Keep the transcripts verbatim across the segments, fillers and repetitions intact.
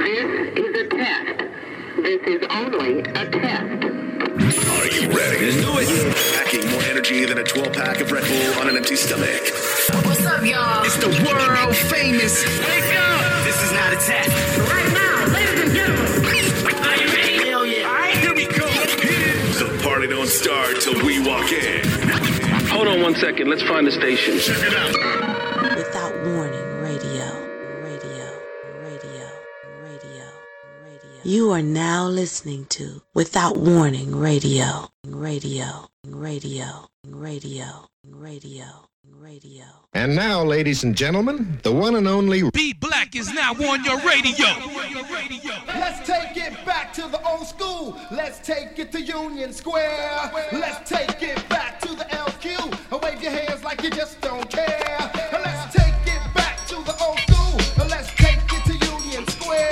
This is a test. This is only a test. Are you ready? Let's do it. Packing more energy than a twelve-pack of Red Bull on an empty stomach. What's up, y'all? It's the world famous. Wake up! This is not a test. Right now, ladies and gentlemen. Are you ready? Hell yeah. All right, here we go. The party don't start till we walk in. Hold on one second. Let's find the station. Check it out. Without warning. You are now listening to Without Warning Radio, Radio, Radio, Radio, Radio, Radio. And now, ladies and gentlemen, the one and only B Black is now on your radio. Let's take it back to the old school. Let's take it to Union Square. Let's take it back to the L Q. And wave your hands like you just don't care. Let's take it back to the old school. Let's take it to Union Square.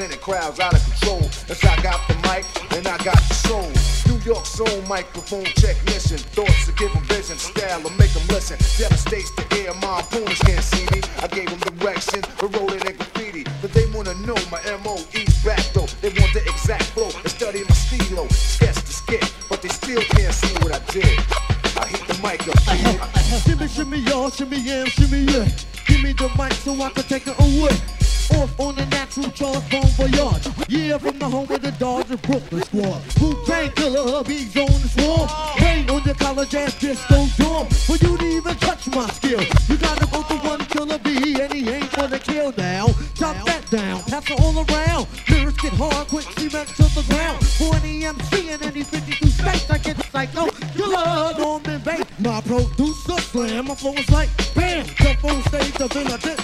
In the crowds out of control. As I got the mic and I got the soul. New York soul microphone technician. Thoughts to give them vision, style to make them listen. Devastates the air, my opponents can't see me. I gave them direction, but wrote it in graffiti. But they wanna know my M O's back though. They want the exact flow and study my stilo. Sketch to skit, but they still can't see what I did. I hit the mic up. Shimmy, shimmy, y'all, shimmy, yeah, shimmy, yeah. Give me the mic so I can take it away. Off on the natural charge, bon voyage. Yeah, from the home of the Dodger Brooklyn squad. Wu-Tang Killer, hubby's on the swarm. Rain on your college ass disco dorm. But you didn't even touch my skill. You gotta go to one Killer B, and he ain't gonna kill now. Chop that down, pass it all around. Lyrics get hard, quick, she back to the ground. For any M C in any fifty-two states, I get psycho. Killer, Norman Bates. My producer slam, my flow is like bam. Jump on stage to Benedict.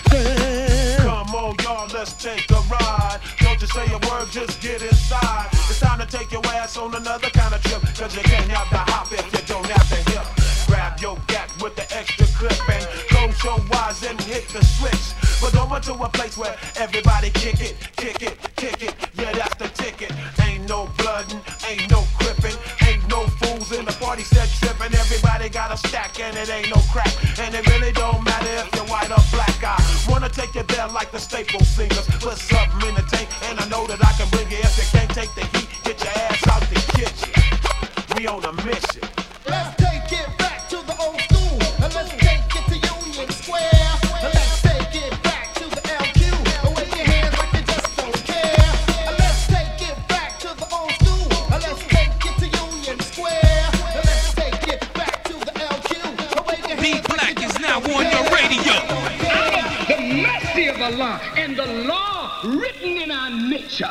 Come on, y'all, let's take a ride. Don't just say a word, just get inside. It's time to take your ass on another kind of trip. Cause you can't have the hop if you don't have the hip. Grab your gap with the extra clip and go show wise and hit the switch. But don't run to a place where everybody kick it, kick it, kick it. Yeah, that's the ticket. Ain't no bloodin', ain't no crippin', ain't no fools in the party set trippin'. Everybody got a stack and it ain't no crack. And it really don't matter if you're white or black. I wanna take you there like the staple singers. Put something in the tank and I know that I can bring it. If you can't take the heat, get your ass out the kitchen. We on a mission. Let's take it back to the old school. And let's take it to Union Square. And let's take it back to the L Q. And wave your hands like you just don't care. And let's take it back to the old school. And let's take it to Union Square. And let's take it back to the L Q. And wave your hands. B Black is now on your radio. Out of the mercy of Allah and the law written in our nature,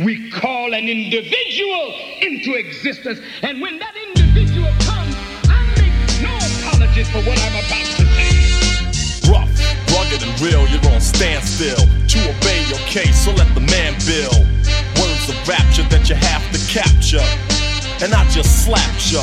we call an individual into existence. And when that individual comes, I make no apologies for what I'm about to say. Rough, rugged and real, you're on standstill. To obey your case, so let the man build. Words of rapture that you have to capture. And I just slapped ya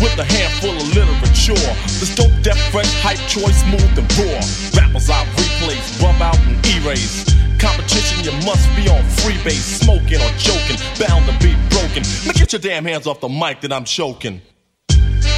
with a handful of literature. This dope, death, fresh, hype, choice, smooth and raw. Rappers I replace, rub out and erase. Competition, you must be on freebase. Smoking or joking, bound to be broken. Now get your damn hands off the mic that I'm choking.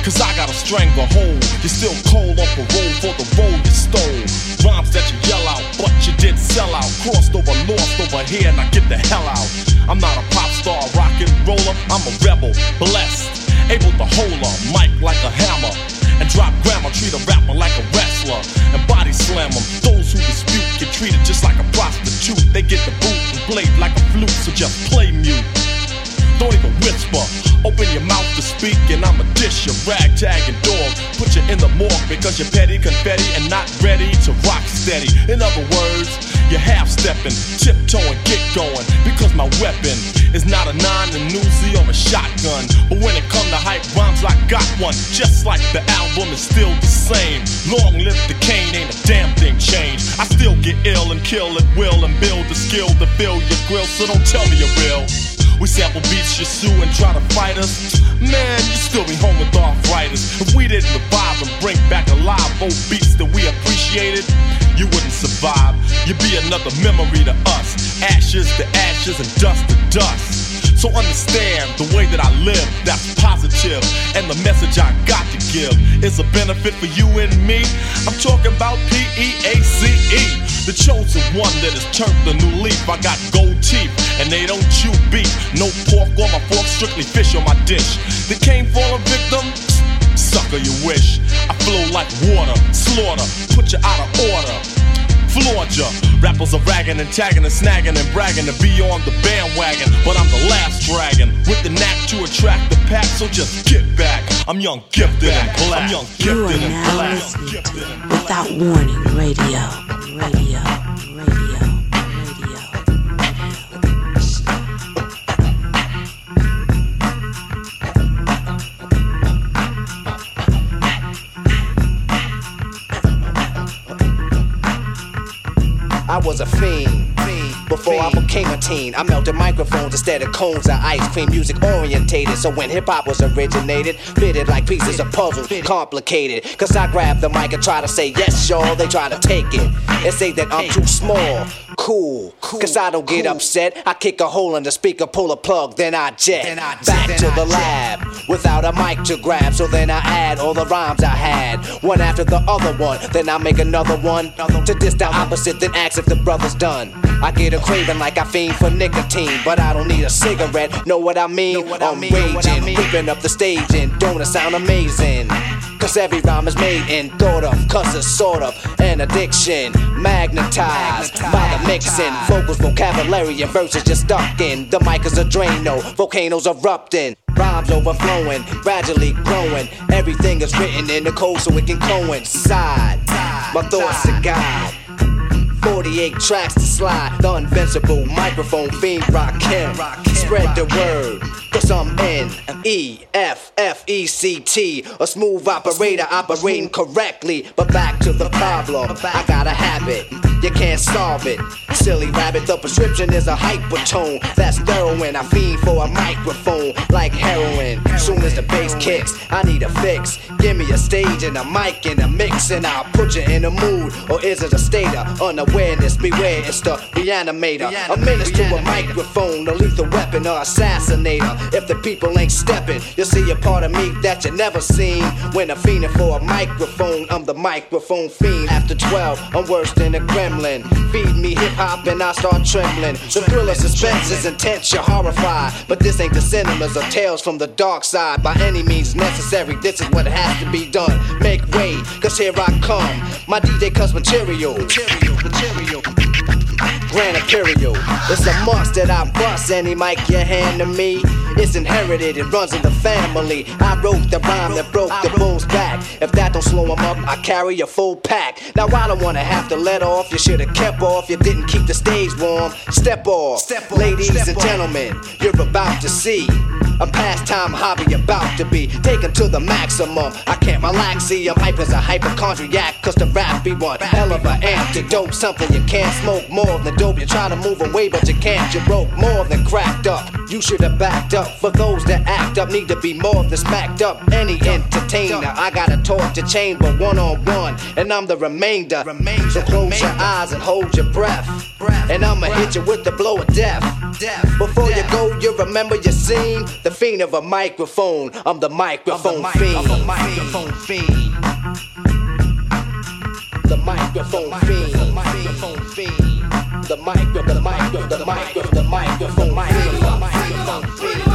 Cause I got a stranglehold. You're still cold off a roll for the road you stole. Rhymes that you yell out, but you did sell out. Crossed over, lost over here, and I get the hell out. I'm not a pop star, rock and roller. I'm a rebel, blessed, able to hold a mic like a hammer and drop grammar, treat a rapper like a wrestler and body slam them. Those who dispute get treated just like a prostitute. They get the boot and played like a flute, so just play mute. Don't even whisper, open your mouth to speak and I'ma dish your ragtag and dog. Put you in the morgue because you're petty, confetti and not ready to rock steady. In other words, you're half-stepping, tiptoeing, get going. Because my weapon is not a nine, a newsie or a shotgun. But when it come to hype rhymes, I got one. Just like the album is still the same. Long live the cane, ain't a damn thing changed. I still get ill and kill at will and build the skill to fill your grill. So don't tell me you're real. We sample beats you sue and try to fight us. Man, you still be home with arthritis. If we didn't revive and bring back alive old beats that we appreciated, you wouldn't survive. You'd be another memory to us. Ashes to ashes and dust to dust. So understand the way that I live, that's positive. And the message I got to give is a benefit for you and me. I'm talking about P E A C E. The chosen one that has turned the new leaf. I got gold teeth and they don't chew beef. No pork on my fork, strictly fish on my dish. They can't fall a victim? Sucker, you wish. I flow like water, slaughter, put you out of order. Floored ya. Rappers are ragging and tagging and snagging and bragging to be on the bandwagon. But I'm the last dragon with the knack to attract the pack. So just get back. I'm young, gifted, and black. I'm young, gifted, and black. Without Warning Radio. Radio, radio, radio. I was a fiend. Before I became a teen, I melted microphones instead of cones and ice cream. Music orientated, so when hip-hop was originated, fitted like pieces of puzzle, complicated. Cause I grab the mic and try to say yes, y'all. They try to take it and say that I'm too small. Cool, cause I don't get upset. I kick a hole in the speaker, pull a plug, then I jet back to the lab without a mic to grab. So then I add all the rhymes I had, one after the other one. Then I make another one to diss the opposite, then ask if the brother's done. I get a craving like I fiend for nicotine, but I don't need a cigarette. Know what I mean? What I'm I mean, raging, what I mean. Creeping up the stage, and don't it sound amazing? Cause every rhyme is made and thought of, cause it's sort of an addiction. Magnetized, magnetized by the mixing, vocals, vocabulary, and verses just stuck in. The mic is a drain, no volcanoes erupting. Rhymes overflowing, gradually growing. Everything is written in the code so it can coincide. My thoughts to God. forty-eight tracks to slide. The invincible microphone fiend rock him. Spread the word. Cause I'm N E F F E C T. A smooth operator operating correctly. But back to the problem. I gotta have it. You can't solve it. Silly rabbit, the prescription is a hypertone. That's heroin. I fiend for a microphone like heroin. Soon as the bass kicks, I need a fix. Give me a stage and a mic and a mix, and I'll put you in a mood. Or is it a state of unawareness? Beware, it's the reanimator. A menace to a microphone, a lethal weapon or assassinator. If the people ain't stepping, you'll see a part of me that you never seen. When I'm fiending for a microphone, I'm the microphone fiend. After twelve, I'm worse than a grim. Feed me hip-hop and I start trembling. The thrill of suspense is intense, you're horrified. But this ain't the cinemas or tales from the dark side. By any means necessary, this is what has to be done. Make way, cause here I come. My D J cuts material. Material, material. Grand Imperial. It's a must that I bust any mic you hand to me. It's inherited, it runs in the family. I wrote the rhyme that broke the bull's back. If that don't slow him up, I carry a full pack. Now I don't wanna have to let off. You should've kept off, you didn't keep the stage warm. Step off, step off ladies step and gentlemen, off. You're about to see a pastime hobby about to be taken to the maximum. I can't relax, see a pipe is a hypochondriac. Cause the rap be one hell of an antidote. Something you can't smoke more than dope. You're trying to move away but you can't. You broke more than cracked up. You should've backed up. For those that act up need to be more than smacked up. Any entertainer, I got a torture chamber one on one, and I'm the remainder. So close your eyes and hold your breath. and I'ma hit you with the blow of death. Before you go, you remember your scene. The fiend of a microphone. I'm the microphone fiend. I'm the microphone fiend. The microphone fiend. The microphone fiend. The micro, the micro, the micro, the microphone fiend. The microphone fiend.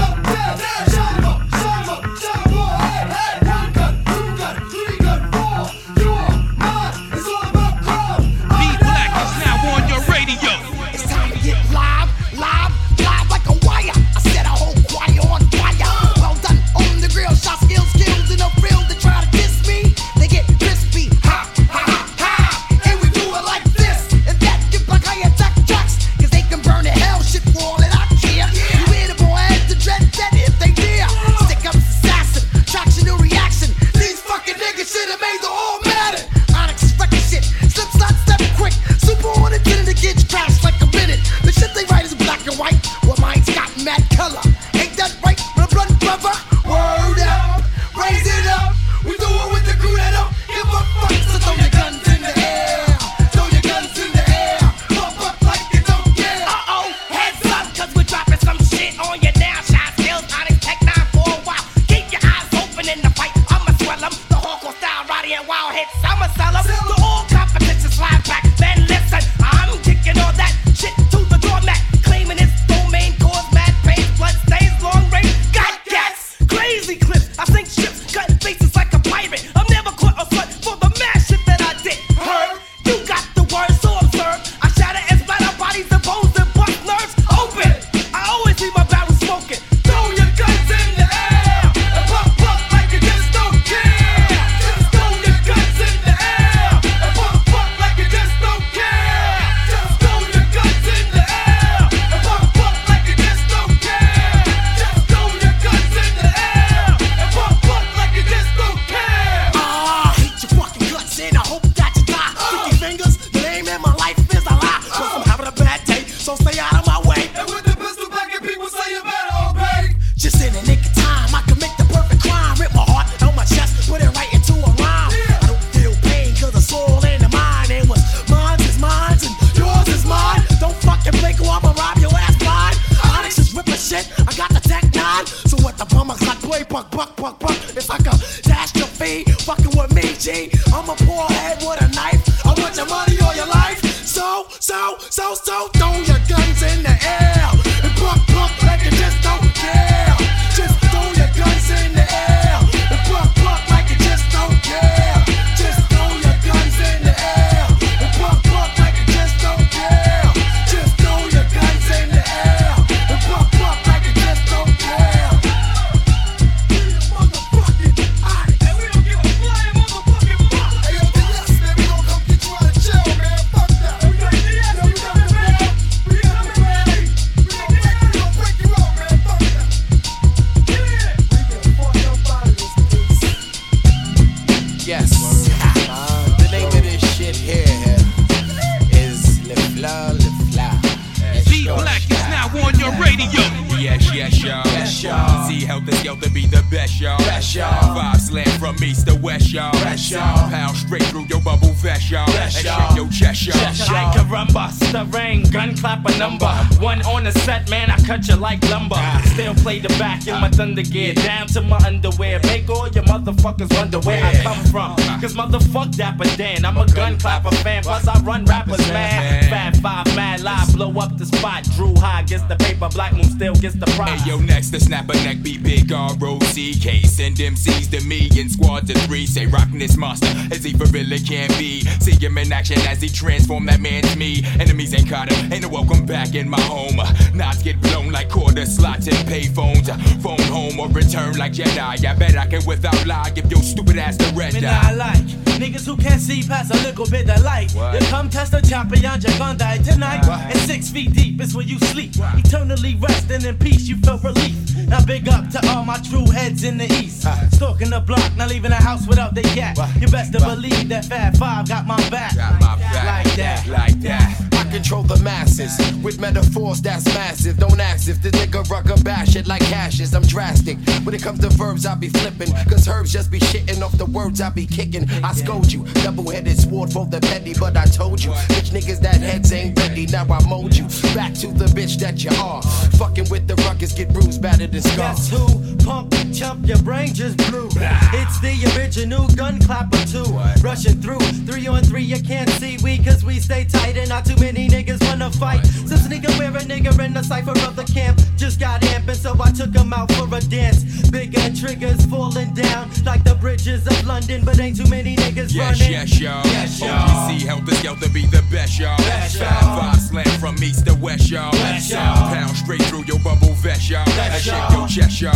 Transform that man to me. Enemies ain't caught him, ain't no welcome back in my home. Knots get blown like quarter slots and pay phones. Phone home or return like Jedi. I bet I can without lie give your stupid ass the red eye. I like niggas who can't see past a little bit of light. What? You come test the champion, you're gonna die tonight. What? And six feet deep is where you sleep. What? Eternally resting in peace, you feel relief. Now big up to all my true heads in the east. Uh, Stalking the block, not leaving the house without the yak. You best to what? Believe that Fab Five got my back. Got my back. Like that, like that. I control the masses with metaphors that's massive. Don't ask if the nigga rucker bash it like ashes. I'm drastic when it comes to verbs, I be flipping, cause herbs just be shitting off the words I be kicking. I scold you, double-headed sword for the petty, but I told you, bitch niggas that heads ain't ready. Now I mold you back to the bitch that you are. Fucking with the ruckus, get bruised, battered and scarred. Guess who? Pump, chump, your brain just blew. It's the original gun clapper two, rushing through, three on three, you can't see we, cause we stay tight and not too many niggas wanna fight. Some sneaker wear a nigga in the cypher of the camp, just got amping, so I took him out for a dance. Bigger triggers falling down like the bridges of London, but ain't too many niggas yes, running. Yes, y'all. Yes, y'all. O P C held the scale to be the best, y'all. Best, y'all. Five, five slam from east to west, y'all. Best, y'all. Pound straight through your bubble vest, y'all. That shit go chest, y'all.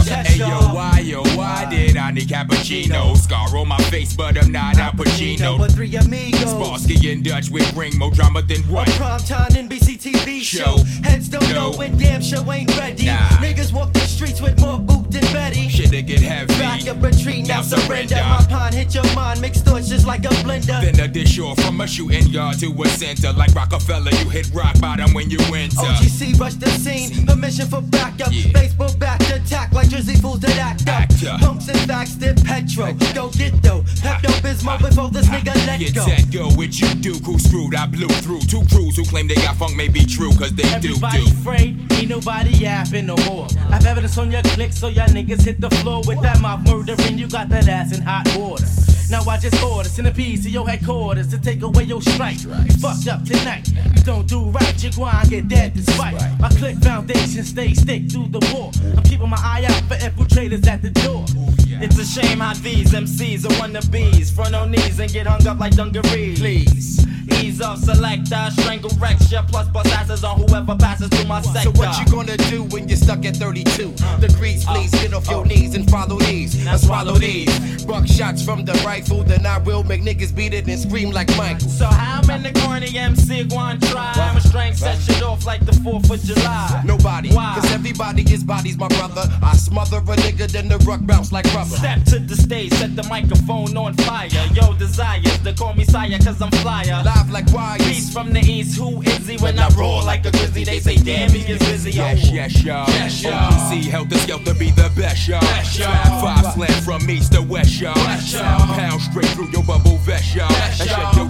Ayo, why, yo, why did I need cappuccino? Scar on my face, but I'm not Al Pacino. But three amigos. Sparsky and Dutch with ring, more drama than what? A primetime N B C T V show. Heads don't know when damn show ain't ready. Nah. Niggas walk the streets with more boot than Betty. Shit, they get heavy. Back up retreat, now, now surrender. surrender. My pond hit your mind, mixed thoughts just like a blender. Then a dish off from a shooting yard to a center. Like Rockefeller, you hit rock bottom when you enter. O G C rush the scene, permission for backup. Yeah. Baseball back attack like Jersey fools that act Actor. up. Pumps and facts, they're Petro. Go get though, Pepto-Bismol before this nigga let go. Get go, what you do, who screwed, I blew through. Two crews who claim they got funk may be true, cause they Everybody do do. Afraid, ain't nobody yapping no more. I've evidence on your click, so y'all niggas hit the floor with that mouth murdering. You got that ass in hot water. Now I just order centipedes to your headquarters to take away your stripes. You fucked up tonight. You don't do right, your grind get dead despite. My click foundation stay stick through the war. I'm keeping my eye out for infiltrators at the door. It's a shame how these M Cs are wannabes. Front on knees and get hung up like dungarees. Please, ease off, select, I strangle wrecks. Your plus bust asses on whoever passes through my sector. So what you gonna do when you're stuck at thirty-two uh, degrees? Please uh, get off uh, your knees and follow these. Now swallow these. Buck shots from the rifle, then I will make niggas beat it and scream like Michael. So how I'm in the corny M C one try? I'm a strength set shit off like the fourth of July. Nobody. Why? Cause everybody is bodies, my brother. I smother a nigga, then the ruck bounce like rubber. Step to the stage, set the microphone on fire. Yo, desires to call me sire, cause I'm flyer. Live like wires. Beast from the east, who is he? When, when I, I roar like a grizzly, they say, damn, he is busy. Yes, yes, y'all. Yes, y'all. O P C held the scale to be the best, y'all. Best, y'all. Five slam from east to west, y'all. Best, y'all. Pound straight through your bubble vest, y'all. Best, y'all. That shit your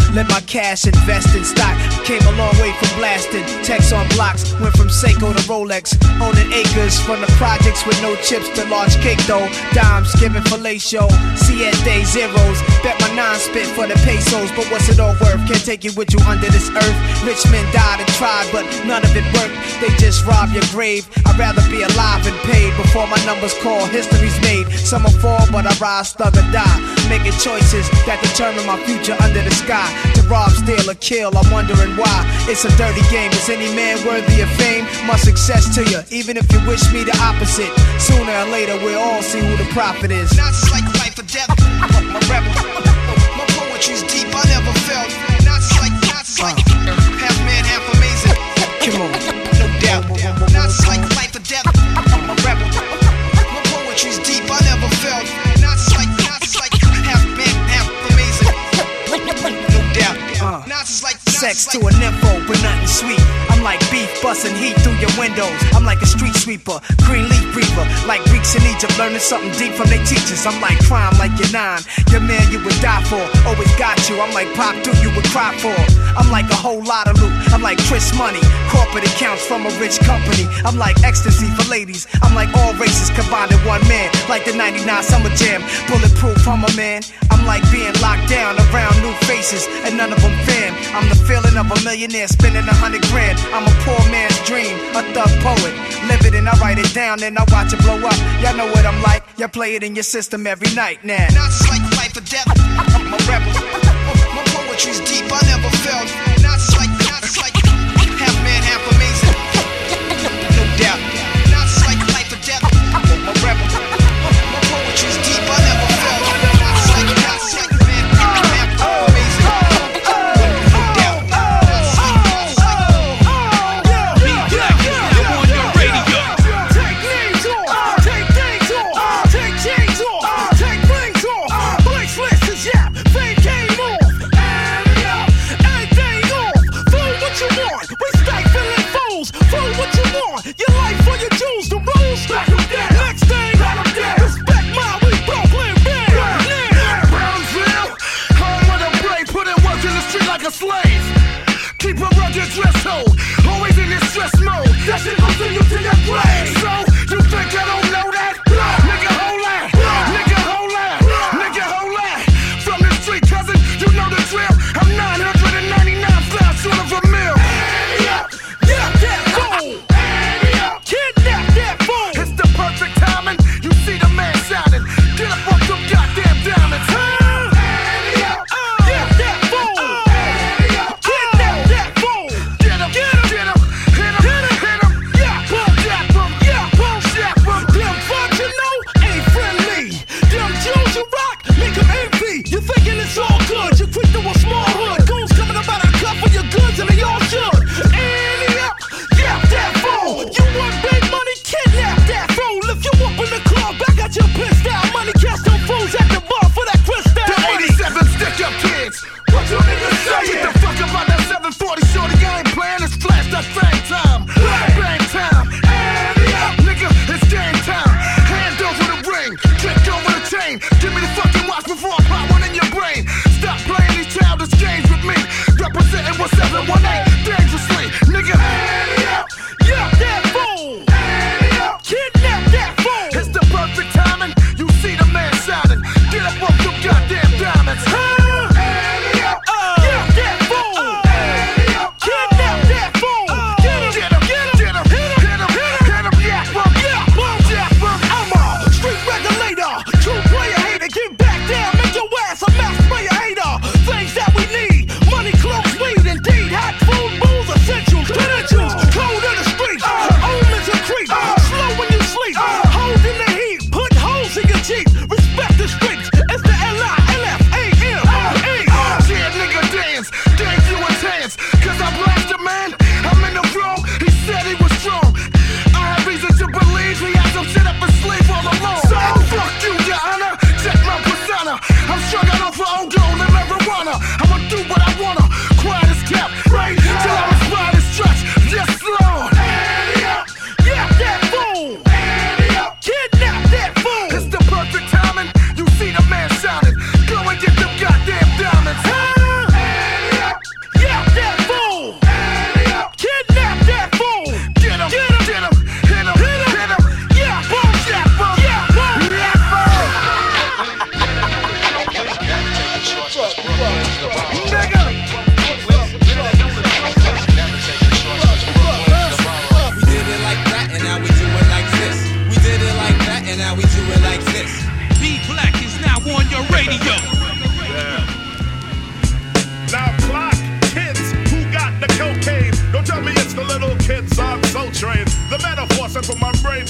Let my cash invest in stock. Came a long way from blasting. Techs on blocks. Went from Seiko to Rolex. Owning acres from the projects with no chips to large cake dough. Dimes giving fellatio. Siete zeros. Bet my nine spit for the pesos. But what's it all worth? Can't take it with you under this earth. Rich men died and tried, but none of it worked. They just robbed your grave. I'd rather be alive and paid before my numbers call. History's made. Some will fall, but I rise, thug or die. Making choices that determine my future under the sky. To rob, steal, or kill, I'm wondering why. It's a dirty game. Is any man worthy of fame? My success to you, even if you wish me the opposite. Sooner or later, we'll all see who the prophet is. Not just like life or death. My rebel, my poetry's deep. I never felt. Not just like, not just like uh. half man, half amazing. Come on, no doubt. Not just like life or death. My rebel, my poetry's deep. I never felt. Not just like, not just like half man, half amazing. No doubt. Uh. Not just like not sex just like, to a nympho, but nothing sweet. I'm like beef busting heat through your windows. I'm like a street sweeper, green leaf reaper. Like Greeks in Egypt, learning something deep from their teachers. I'm like crime, like your nine. Your man you would die for, always got you. I'm like Pop Duke you would cry for. I'm like a whole lot of loot. I'm like Chris Money, corporate accounts from a rich company. I'm like ecstasy for ladies. I'm like all races combined in one man. Like the ninety-nine Summer Jam, bulletproof from a man. I'm like being locked down around new faces, and none of them fam. I'm the feeling of a millionaire spending a hundred grand. I'm a poor man's dream, a thug poet. Live it and I write it down and I watch it blow up. Y'all know what I'm like, y'all play it in your system every night now. Not just like life or death, I'm a rebel. My poetry's deep, I never felt. Not just like, not just like half man, half amazing. No doubt. Not just like life or death, I'm a rebel. My poetry's deep, I never felt. Not just like, not just like man, half amazing. Perfect.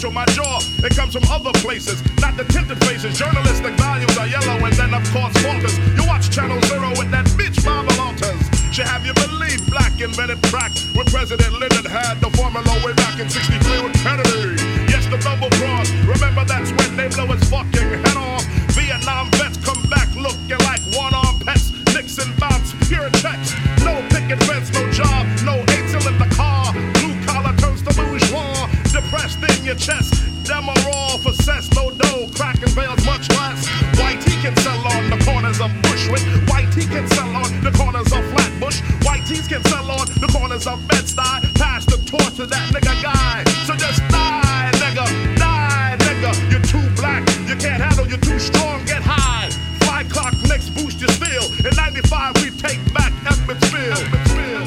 face on my jaw. It comes from other places, not the tinted faces. Journalistic volumes are yellow and then of course falters. You watch Channel Zero with that bitch Mama Walters. Should have you believe black invented crack when President Lyndon had the formula way back in sixty-three with Kennedy. Yes, the Nobel Prize. Remember that's when they blow his fucking head off. Vietnam vets come back looking like one-armed pets. Nixon bombs, pure checks. No picket fence, no job, no angel in the car. Blue collar turns to bourgeois. Depressed in your chest. Demerol for cess, no dough. Crack and veils much less. White he can sell on the corners of Bushwick. White he can sell on the corners of Flatbush. White tees can sell on the corners of Bed-Stuy. Pass the torch to that nigga guy. So just die, nigga. Die, nigga. You're too black. You can't handle. You're too strong. Get high. Fly clock next. Boost your steel. In ninety-five we take back Evansville. Evansville.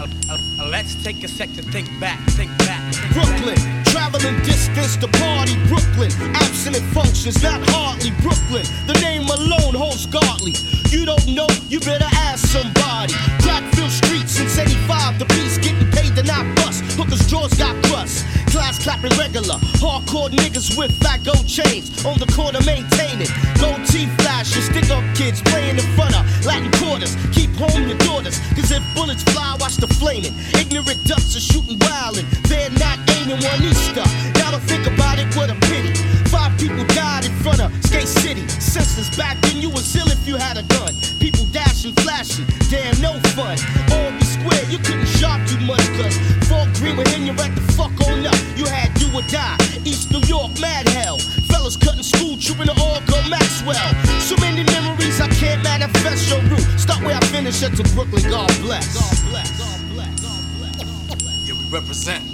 Evansville. Let's take a sec to think back, think back, think Brooklyn, back. Traveling distance to party Brooklyn. Absent functions, not hardly Brooklyn. The name alone holds godly. You don't know, you better ask somebody. Crackville streets since eighty-five. The police getting paid to not bust. Hookers' jaws got crust. Class clapping regular. Hardcore niggas with fat gold chains. On the corner maintaining. Gold teeth flashes. Stick up kids playing in front of Latin quarters. Keep home your daughters. Cause if bullets fly, watch the flaming. Ignorant ducks are shooting wild and they're not aiming one Easter. Now don't think about it, what a pity. Five people died in front of Skate City. Senseless back then, you was ill if you had a gun. People dashing, flashing, damn no fun. All be square, you couldn't shop too much cause Fort Greene went in, you right the fuck on up. You had do or die, East New York, mad hell. Fellas cutting school, trooping to Orgo Maxwell. So many memories, I can't manifest your route. Start where I finish, up to Brooklyn, God bless. God bless, God bless, God bless, God bless. Yeah, we represent.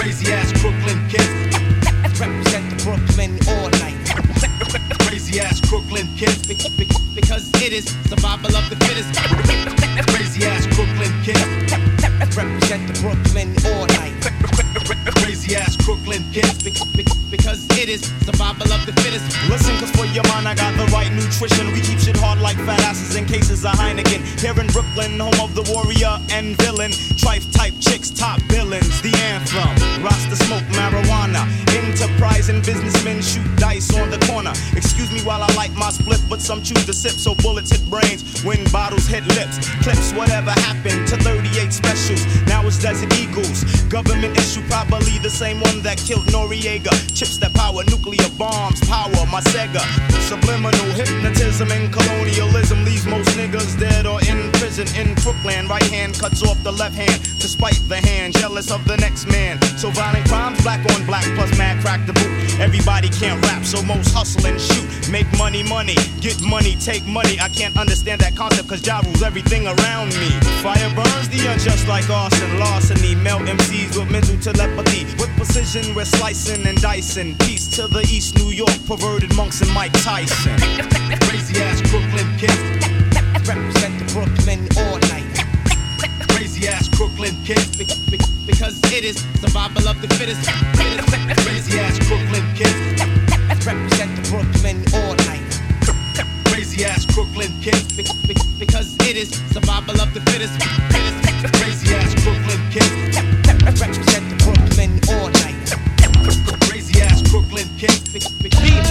Crazy ass Brooklyn kids. Represent the Brooklyn all night. Crazy ass Brooklyn kids. Because it is survival of the fittest. Crazy ass Brooklyn kids. Represent the Brooklyn all night. Crazy ass Brooklyn kids. Because it is survival of the fittest. Listen, cause for your mind I got the right nutrition. We keep shit hard like fat asses in cases of Heineken. Here in Brooklyn, home of the warrior and villain. Trife type chicks, top villains, the anthem. Rasta smoke marijuana. Enterprising businessmen shoot dice on the corner. Excuse me while I light my split, but some choose to sip. So bullets hit brains, when bottles hit lips. Clips, whatever happened to thirty-eight specials. Now it's Desert Eagles. Government issue, probably the same one that killed Noriega. Chips that power nuclear bombs, power my Sega. Subliminal hypnotism and colonialism leaves most niggas dead or in prison. In Brooklyn, right hand cuts off the left hand to spite the hand, jealous of the next man. So violent crimes, black on black, plus mad crack the boot. Everybody can't rap, so most hustle and shoot. Make money, money, get money, take money. I can't understand that concept, cause Ja rules everything around me. Fire burns the unjust like arson, larceny. Melt M Cs with mental telepathy. With precision, we're slicing and dicing. Peace to the East New York, perverted monks and Mike Tyson. Crazy ass Brooklyn kids. Represent the Brooklyn all night. Crazy ass Brooklyn kids. Because it is survival of the fittest. Crazy ass Brooklyn kids. Represent the Brooklyn all night. Crazy ass Brooklyn kids. Because it is survival of the fittest. Crazy ass Brooklyn kids. Represent the Brooklyn all night. Crazy ass Brooklyn kids.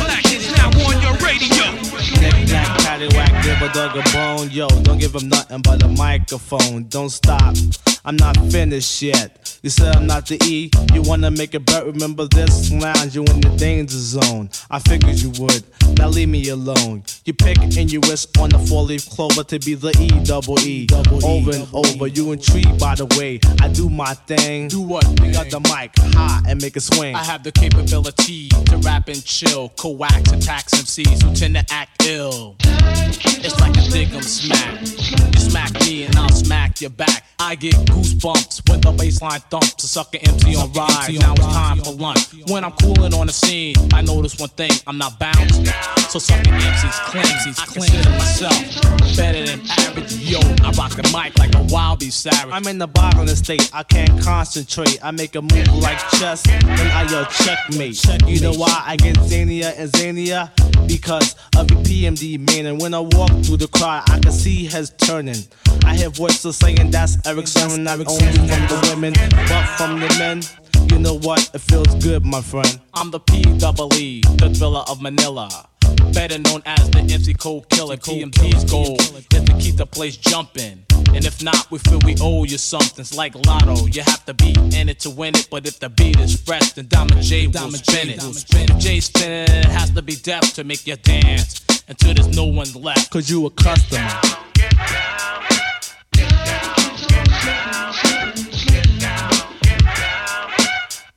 Black is now on your radio. Paddywhack, give a dog a bone, yo. Don't give him nothing but a microphone. Don't stop, I'm not finished yet. You said I'm not the E, you wanna make it bet. Remember this lounge, you in the danger zone. I figured you would, now leave me alone. You pick and you whisk on the four-leaf clover to be the E double E. Over and over, you intrigued by the way I do my thing. Do what? Pick up the mic, high and make it swing. I have the capability to rap and chill, coax and tax M Cs who tend to act ill. It's like a dig 'em smack. You smack me and I'll smack your back. I get goosebumps when the baseline thumps. A sucker empty on ride. Now it's time for lunch. When I'm cooling on the scene, I notice one thing: I'm not bouncing. So sucking M Cs claims he's claiming myself better than average. Yo, I rock rock the mic like a wild Cyrus. I'm in the bottomless state, I can't concentrate. I make a move like chess, then I yell checkmate. Check you know why I get zanier and zanier? Because of the P M D man. And when I walk through the crowd, I can see heads turning. I hear voices saying that's Eric's sermon, not only from the women, but from the men. You know what? It feels good, my friend. I'm the P double E, the Thriller of Manila. Better known as the M C Cold Killer. T M T's goal is to keep the place jumping. And if not, we feel we owe you something. It's like Lotto, you have to be in it to win it. But if the beat is fresh, then Diamond J will spin it. If J's spinning, it has to be deaf to make you dance until there's no one left, cause you a customer. Get down, get down, get down, get down, get down,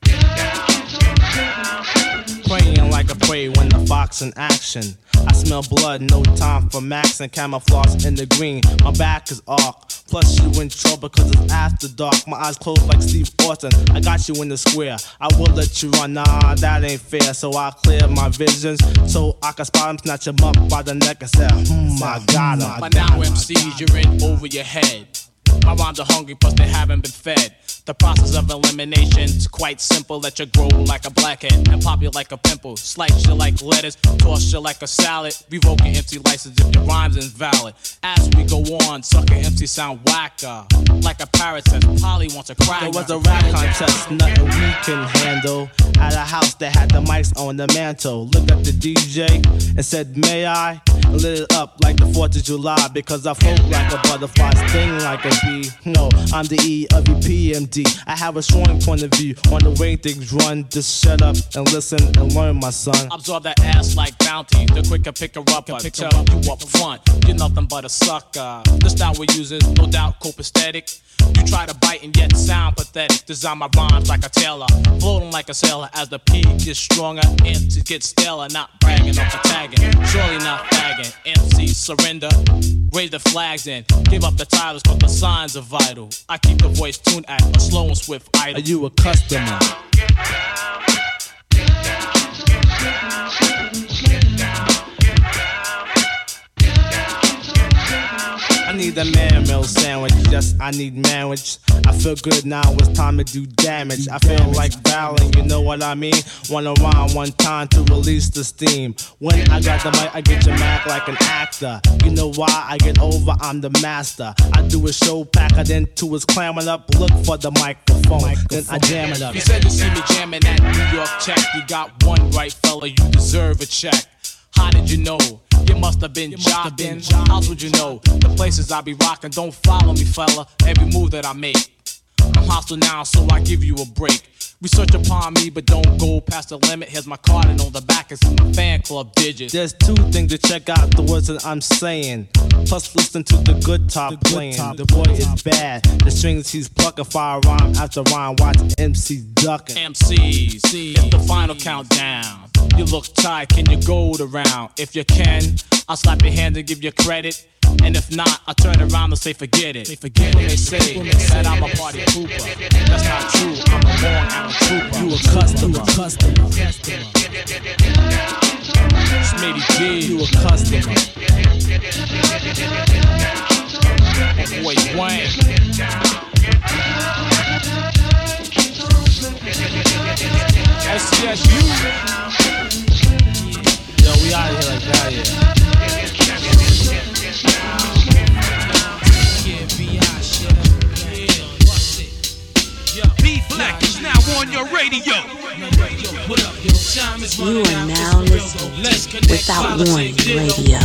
get down, get down. Praying like a prey when the fox in action. I smell blood, no time for max and camouflage in the green. My back is off, plus you in trouble cause it's after dark. My eyes closed like Steve Austin, I got you in the square. I will let you run, nah, that ain't fair. So I clear my visions, so I can spot him, snatch him up by the neck and say, hmm, I got him. By now M Cs, you're in over your head. My rhymes are hungry, plus they haven't been fed. The process of elimination's quite simple. Let you grow like a blackhead and pop you like a pimple. Slice you like lettuce, toss you like a salad. Revoke your empty license if your rhyme's invalid. As we go on, sucker M C sound whacker. Like a parrot says, Polly wants a cracker. There was a rap contest, nothing we can handle. At a house that had the mics on the mantle. Looked at the D J and said, may I? Lit it up like the fourth of July. Because I float like a butterfly, sting like a bee. No, I'm the E of your P M D. I have a strong point of view on the way things run. Just shut up and listen and learn, my son. Absorb that ass like bounty. The quicker pick her up, I tell you up front. You're nothing but a sucker. The style we're using, no doubt copaesthetic. You try to bite and yet sound pathetic. Design my rhymes like a tailor, floating like a sailor. As the P gets stronger, M Cs get staler. Not bragging or tagging, surely not fagging. M Cs surrender, raise the flags and give up the titles, but the signs are vital. I keep the voice tuned at a slow and swift idol. Are you a customer? Get down, get down, get down, get down, get down, get down, get down. I need a man meal sandwich, yes, I need marriage. I feel good now, it's time to do damage. I feel like bowling, you know what I mean? One around, one time to release the steam. When I got the mic, I get your mic like an actor. You know why I get over, I'm the master. I do a show pack, I then two is clamming up. Look for the microphone, then I jam it up. You said you see me jamming at New York check. You got one right, fella, you deserve a check. How did you know? You must have been jockin'. How would you know? The places I be rockin', don't follow me, fella. Every move that I make, I'm hostile now, so I give you a break. Research upon me, but don't go past the limit. Here's my card, and on the back is my fan club digits. There's two things to check out the words that I'm saying. Plus, listen to the good top the good playing. Top, the boy is bad. The strings he's plucking, fire rhyme after rhyme. Watch M Cs ducking. M Cs, it's the final countdown. You look tired, can you go the round? If you can, I'll slap your hand and give you credit. And if not, I turn around and say forget it. They forget when they say that I'm a party pooper. That's not true. I'm a born out trooper. You a customer, you a customer. It's Matey G. You a customer. Boy Wayne. S C S U. Yo, we out of here like that, yeah. Black is now on your radio. You are now listening to Without Warning Radio.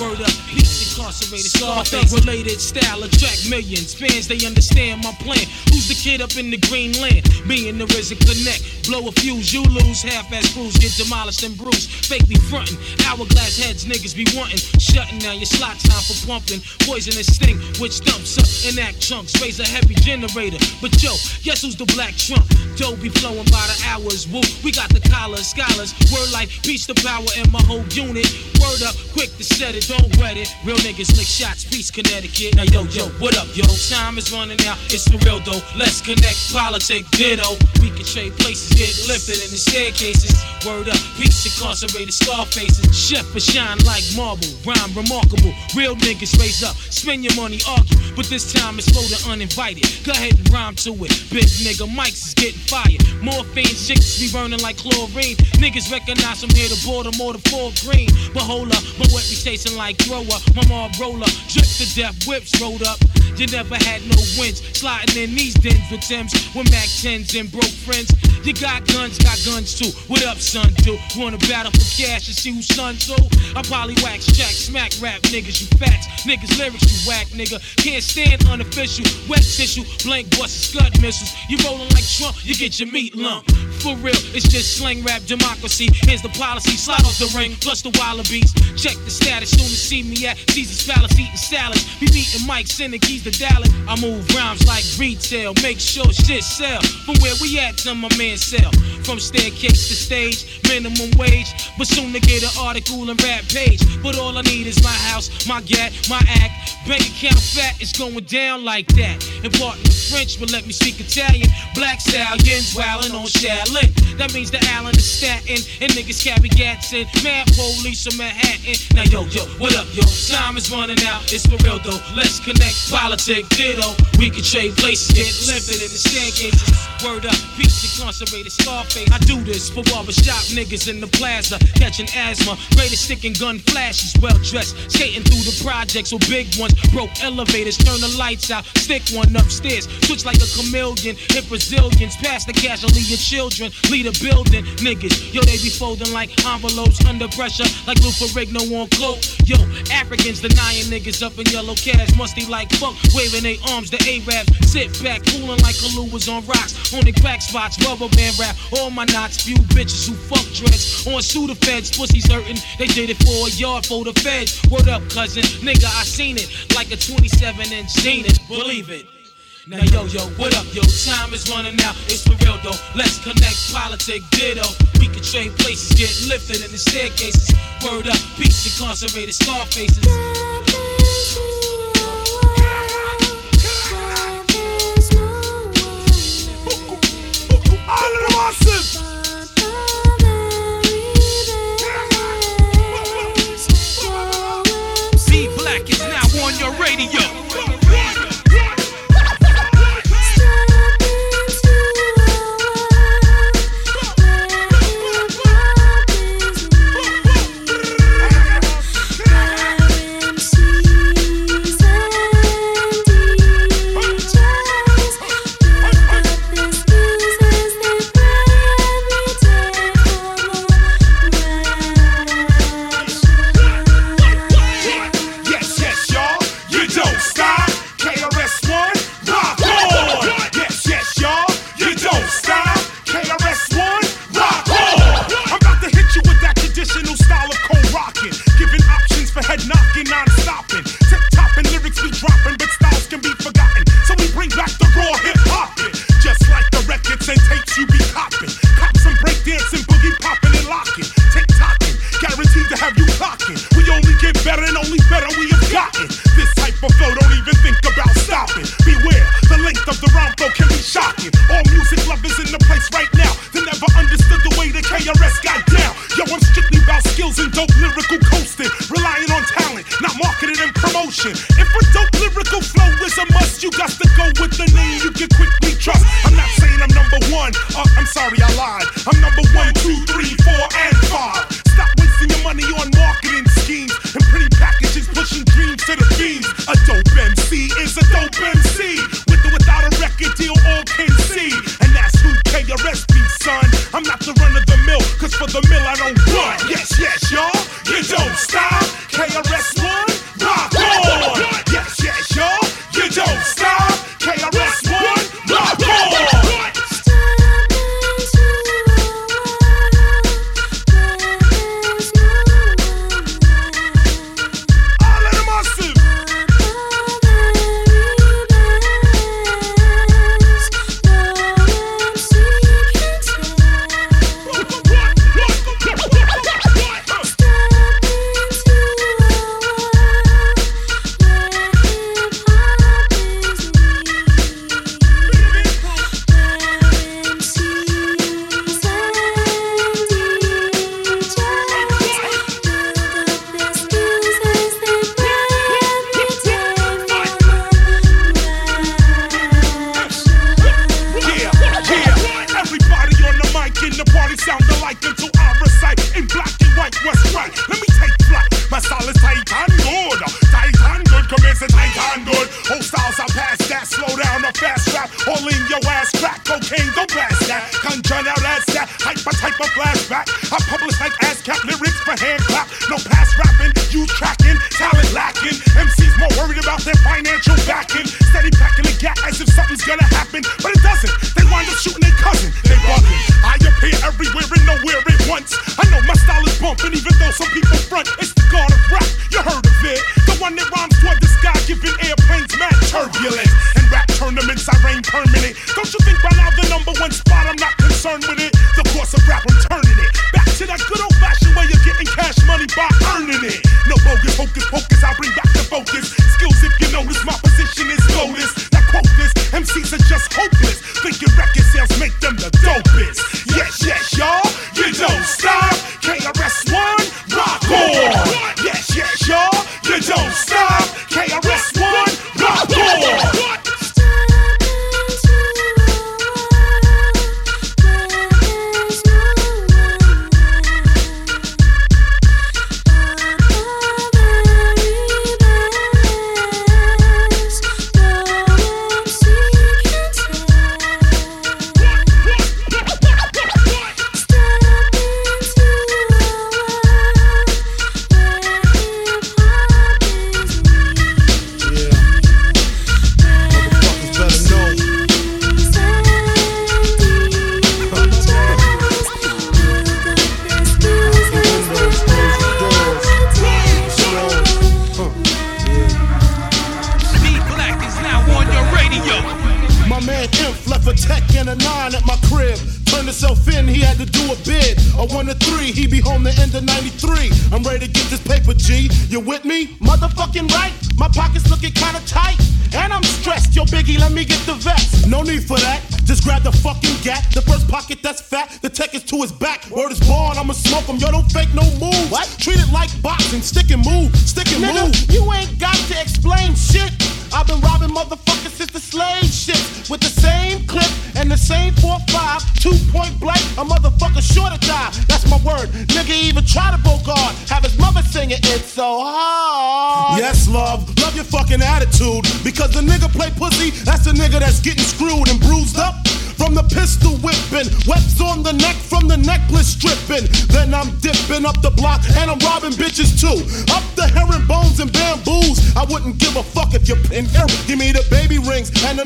Word up, peace incarcerated, Scarface related style attract millions. Fans, they understand my plan. Who's the kid up in the green land? Me and the Rizzo connect. Blow a fuse, you lose. Half-ass crews get demolished and bruised. Fake be frontin'. Hourglass heads niggas be wantin'. Shutting down your slot time for pumping. Poisonous sting, which dumps up in act chunks. Razor heavy generator, but yo, guess who's the black trump? Doe be be flowing by the hours. Woo, we got the collars, scholars. Word life, beats the power in my whole unit. Word up, quick to set it, don't wet it. Real niggas lick shots, peace Connecticut. Now yo, yo, what up, yo? Time is running out, it's the real though. Let's connect, politic, ditto. We can trade places, get lifted in the staircases. Word up, peace incarcerated, scar faces. Chef for shine like marble, rhyme remarkable. Real niggas raise up, spend your money, argue. But this time it's low to uninvited. Go ahead and rhyme to it. Big nigga, mics is getting fired. Morphine, chicks be burning like chlorine. Niggas recognize from here to Baltimore to Fort Greene. But hold up, my reputation like thrower. My mob roller, drip to death, whips rolled up. You never had no wins, sliding in these dens with Timbs, with Mac tens and broke friends. You got guns, got guns too. What up, son, dude? Wanna battle for cash and see who's son, too? I probably wax, jack, smack, rap, niggas, you facts. Niggas, lyrics, you whack, nigga. Can't stand unofficial, wet tissue, blank busts, scud missiles. You rolling like Trump, you get your meat lump. For real, it's just slang rap democracy. Here's the policy, slide off the ring, plus the wallabies. Check the status, soon to see me at Caesar's Palace eating salads. Be beating mics and the keys to Dallas. I move rhymes like retail, make sure shit sell. From where we at to my man sell. From staircase to stage, minimum wage. But soon to get an article and rap page. But all I need is my house, my gat, my act. Bank account fat, it's going down like that. And pardon the French, but let me speak Italian. Black stallions, wildin' on Shaolin. That means the Allen is statin. And niggas carry gats in. Mad police from Manhattan. Now yo, yo, what up, yo? Time is running out, it's for real though. Let's connect, politic, ditto. We can trade places, get lifted in the staircases. Word up, peace incarcerated, Scarface. I do this for barbershop niggas in the plaza. Catching asthma, greater stick and gun flashes. Well dressed, skating through the projects with big ones. Broke elevators, turn the lights out, stick one upstairs. Switch like a chameleon, hit Brazilians. Pass the cash, I'll leave your children. Lead a building, niggas. Yo, they be folding like envelopes under pressure, like Lou Ferrigno on cloak. Yo, Africans denying niggas up in yellow cash. Musty like fuck, waving they arms to A-Raps. Sit back, cooling like Kalu was on rocks. On the crack spots, rubber band rap. All my knots, few bitches who fuck dreads. On Sue Feds, pussies hurting. They did it for a yard for the feds. Word up, cousin, nigga, I seen it. Like a twenty-seven inch zenith, believe it. Now yo, yo, what up, yo? Time is running out, it's for real though. Let's connect, politic, ditto. We can trade places, get lifted in the staircases. Word up, peace, incarcerated, scar faces. Be Black is now on your radio. hocus pocus, I bring back the focus. Skills if you notice, my position is flawless. Now quote this, M Cs are just hopeless. Thinking record sales make them the dopest. Yes, yes, y'all, you don't stop. K R S One, rock on. Yes, yes, y'all, you don't stop. K R S One, rock on.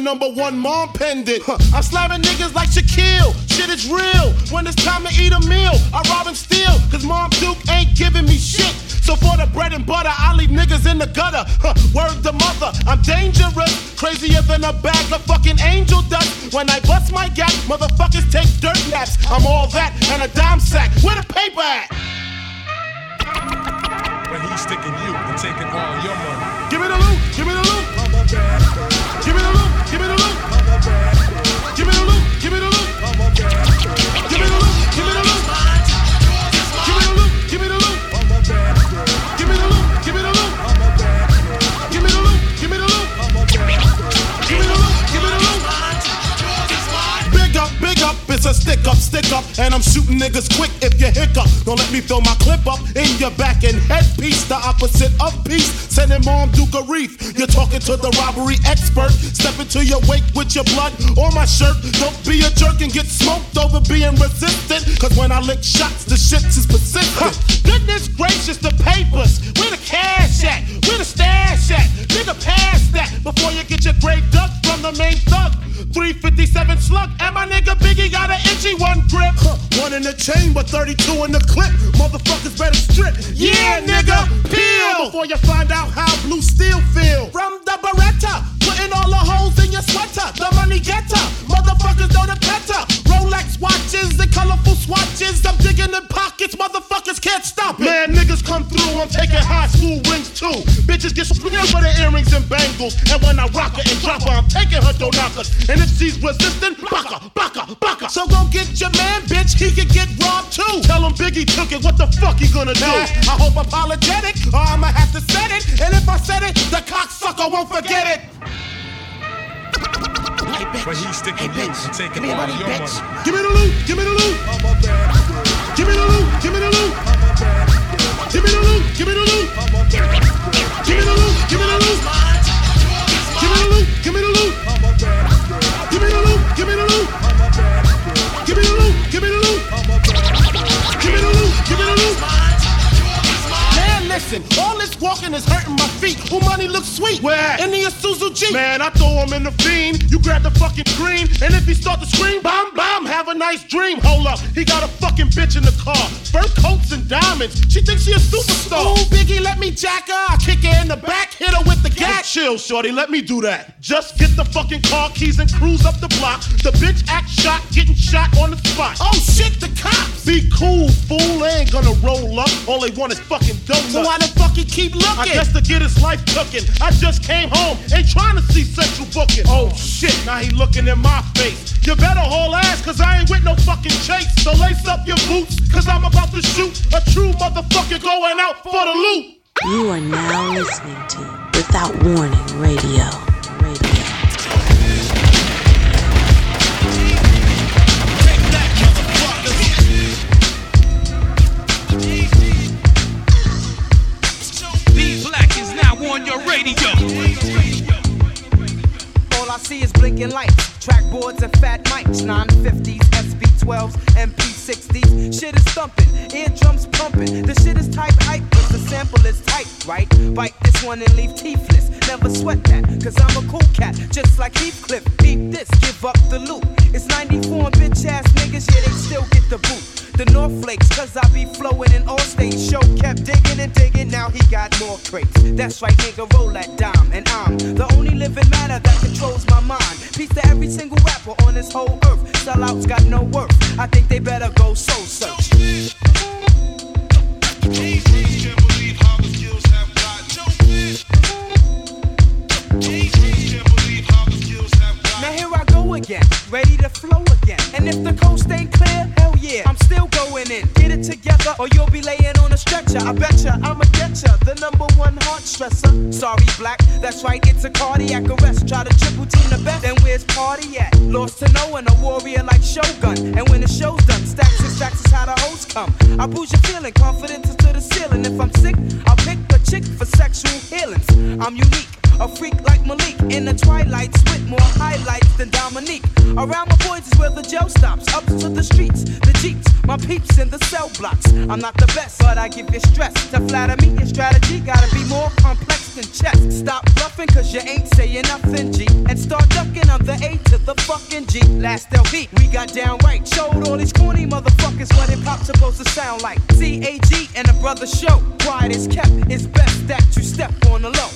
Number one mom pendant. Huh. I'm slamming niggas like Shaquille. Shit is real. When it's time to eat a meal, I rob and steal. Cause Mom Duke ain't giving me shit. So for the bread and butter, I leave niggas in the gutter. Huh. Word to mother, I'm dangerous. Crazier than a bag of fucking angel dust. When I bust my gap, motherfuckers take dirt naps. I'm all that and a dime sack. Where the paper at? When he's taking you and taking all your money. Give me the loot, give me the loot. Give me the loot. Give me the loot. Give me the loot. Give me the loot. Give me the loot. Give me the loot. Give me the loot. Give me the loot. Give me the loot. Give me the loot. Give me the loot. Give me the loot. Give me the loot. Big up, big up. It's a stick up, stick up, and I'm shooting niggas quick if you hiccup. Don't let me fill my clip up in your back and headpiece. The opposite of peace. Sending Mom Duke a reef. You're talking to the robbery expert. Step into your wake with your blood on my shirt. Don't be a jerk and get smoked over being resistant. Cause when I lick shots, the shit is persistent. Huh. Goodness gracious, the papers. Where the cash at? Where the stash at? Nigga, pass that before you get your grave dug from the main thug. three fifty-seven slug. And my nigga Biggie got an itchy one grip. Huh. One in the chamber, thirty-two in the clip. Motherfuckers better strip. Yeah, yeah nigga, peel before you find out how blue steel feel. From the Beretta, putting all the holes in your sweater. The money getter, motherfuckers know the better. Rolex watches and colorful swatches. I'm digging in pockets, motherfuckers can't stop it. Man, niggas come through, I'm taking high school rings too. Bitches get screwed with their earrings and bangles. And when I rock her and drop her, I'm taking her to knockers. And if she's resistant, block her, block her, block her. So go get your man, bitch, he can get robbed too. Tell him Biggie took it, what the fuck he gonna do? I hope I'm apologetic, or I'ma have to set it. And if I said it, the cocksucker won't forget it. Hey, bitch. But he's sticking hey, bitch. And taking all your bitch. Money. Give me the loot, give me the loot. Give me the loot, give me the loot. Give me the loot, give me the loot. Give me the loot, give me the loot. Give me the loot, give me the loot. Give me the loot, give me the loot. Give me the loot, give me the loot. Give me the loot, give me the loot. Listen, all this walking is hurting my feet. Who money looks sweet? Where? In the Isuzu Jeep. Man, I throw him in the fiend. You grab the fucking green. And if he start to scream, bomb, bomb, have a nice dream. Hold up, he got a fucking bitch in the car. Fur coats and diamonds. She thinks she a superstar. Ooh, Biggie, let me jack her. I kick her in the back, hit her with the gat. Chill, shorty, let me do that. Just get the fucking car keys and cruise up the block. The bitch act shot, getting shot on the spot. Oh shit, the cops. Be cool, fool. They ain't gonna roll up. All they want is fucking donuts. So why the fuck he keep looking. I guess to get his life cooking. I just came home, ain't trying to see sexual booking. Oh shit, now he looking in my face. You better haul ass, cause I ain't with no fucking chase. So lace up your boots, cause I'm about to shoot a true motherfucker going out for the loot. You are now listening to Without Warning Radio. Radio. All I see is blinking lights, trackboards and fat mics, nine fifties, S B twelves, M P sixties. Shit is thumping, eardrums pumping. The shit is type hype, but the sample is tight, right? Bite this one and leave teethless. Never sweat that, cause I'm a cool cat, just like Heathcliff. Beat this, give up the loot. It's ninety-four and bitch ass niggas, yeah, they still get the boot. The North Flakes, cause I be flowing in all states. Show kept digging and digging, now he got more crates. That's right, nigga, roll that dime. And I'm the only living matter that controls my mind. Peace to every single rapper on this whole earth. Sellouts got no worth, I think they better go soul search. Can't believe how the skills have gotten. Now here I go again, ready to flow again. And if the coast ain't clear, hell yeah, I'm still going in. Get it together or you'll be laying on a stretcher. I betcha, I'ma getcha, the number one heart stressor. Sorry black, that's right, it's a cardiac arrest. Try to triple team the best, then where's party at? Lost to knowing a warrior like Shogun. And when the show's done, stacks and stacks is how the hoes come. I boost your feeling, confidence to the ceiling. If I'm sick, I'll pick a chick for sexual healings. I'm unique, a freak like Malik in the twilights with more highlights than Dominique. Around my boys is where the jail stops. Up to the streets, the jeeps, my peeps in the cell blocks. I'm not the best, but I give you stress. To flatter me, your strategy gotta be more complex than chess. Stop bluffing, cause you ain't saying nothing, G. And start ducking, I'm the A to the fucking G. Last L V, we got down right. Showed all these corny motherfuckers what hip hop's supposed to sound like. C A G and the brother show. Pride is kept, it's best that you step on the low.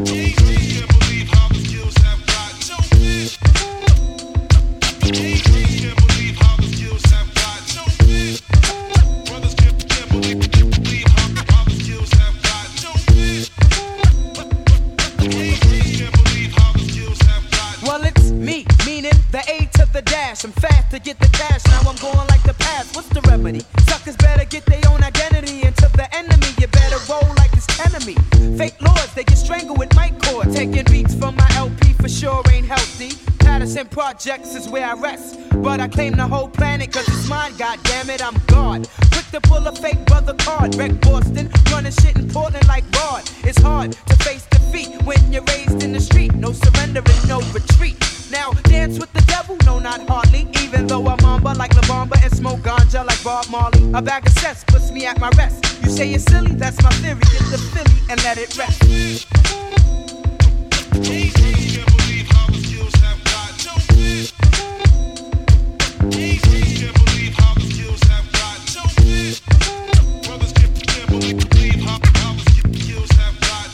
Can't believe how the skills have gotten. Can't believe how the skills have gotten. Brothers can't believe how the skills have gotten. Can't believe how the skills have gotten. Well, it's me, meaning the A to the dash. I'm fast to get the cash. Now I'm going like the past. What's the remedy? Suckers better get their own identity. And to the enemy, you better roll like it's enemy. Fake lords, they get strangled with mic cord. Taking beats from my L P for sure ain't healthy. Patterson Projects is where I rest. But I claim the whole planet cause it's mine, goddammit, I'm God. Quick to pull a fake brother card. Wreck Boston, running shit in Portland like Rod. It's hard to face defeat when you're raised in the street. No surrendering, no retreat. Now dance with the devil, no not hardly. Even though I mamba like La Bamba and smoke ganja like Bob Marley. A bag of cess puts me at my rest. You say it's silly, that's my theory. Get the Philly and let it rest. Can't believe how the skills have gotten. Can't believe how the skills have gotten. Brothers can't believe how the skills have gotten.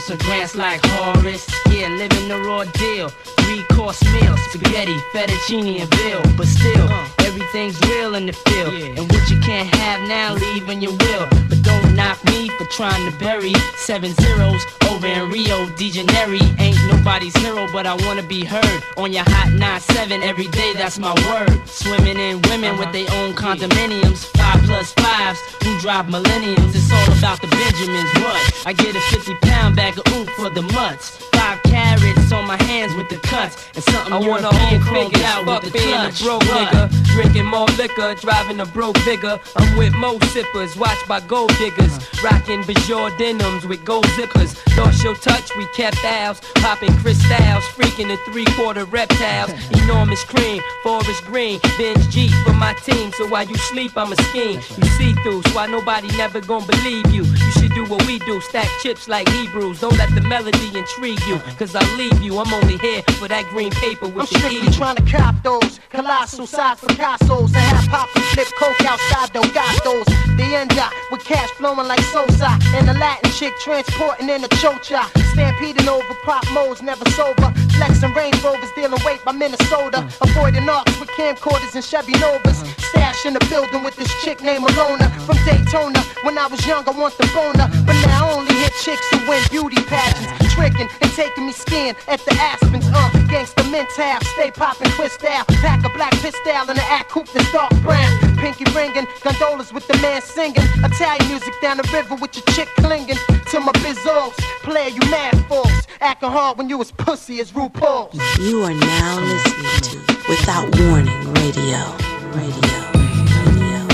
Some grants like Horace, yeah, living the raw deal. Three course meal, spaghetti, fettuccine, and veal. But still, everything's real in the field. And what you can't have now, leave when you will. But don't knock me for trying to bury seven zeros over in Rio Rio de Janeiro. Ain't nobody's hero, but I wanna be heard on your hot nine seven every day. That's my word. Swimming in women with their own condominiums, five plus fives who drive millenniums. It's all about the Benjamins. What? I get a fifty pound bag of oop for the mutts, five carrots on my hands with the cuts, and something I want to home crank out with the clutch. Broke nigga, drinking more liquor, driving a broke vigor. I'm with mo sippers, watched by gold diggers, rocking Bajor denims with gold zippers. Lost your touch, we kept ours, popping crystals, freaking the three-quarter reptiles. Enormous cream, forest green, binge Jeep for my team. So while you sleep, I'm a scheme. You see through, so why nobody never gonna believe you. You should do what we do, stack chips like Hebrews. Don't let the melody intrigue you, cause I leave you. I'm only here for that green paper with I'm the strictly evil. Trying to cop those colossal size Picassos that have pop and flip coke outside those got those. They end up with cash flowing like Sosa, and a Latin chick transporting in a chocha, stampeding over prop modes, never sober, flexing Range Rovers, dealing weight by Minnesota, avoiding arcs with camcorders and Chevy Novas, stash in the building with this chick named Malona from Daytona. When I was young, I want the boner, but now I only hit chicks who win beauty pageants, tricking and taking me skiing at the Aspens. Uh, gangsta mental, stay popping twist out, pack a black pistol and an act coupe that's dark brown. Pinky ringing, gondolas with the man singing, Italian music down the river with your chick clinging to my bizzos. Player, you mad folks, acting hard when you was pussy as RuPaul. You are now listening to Without Warning Radio. Radio. Radio. Radio.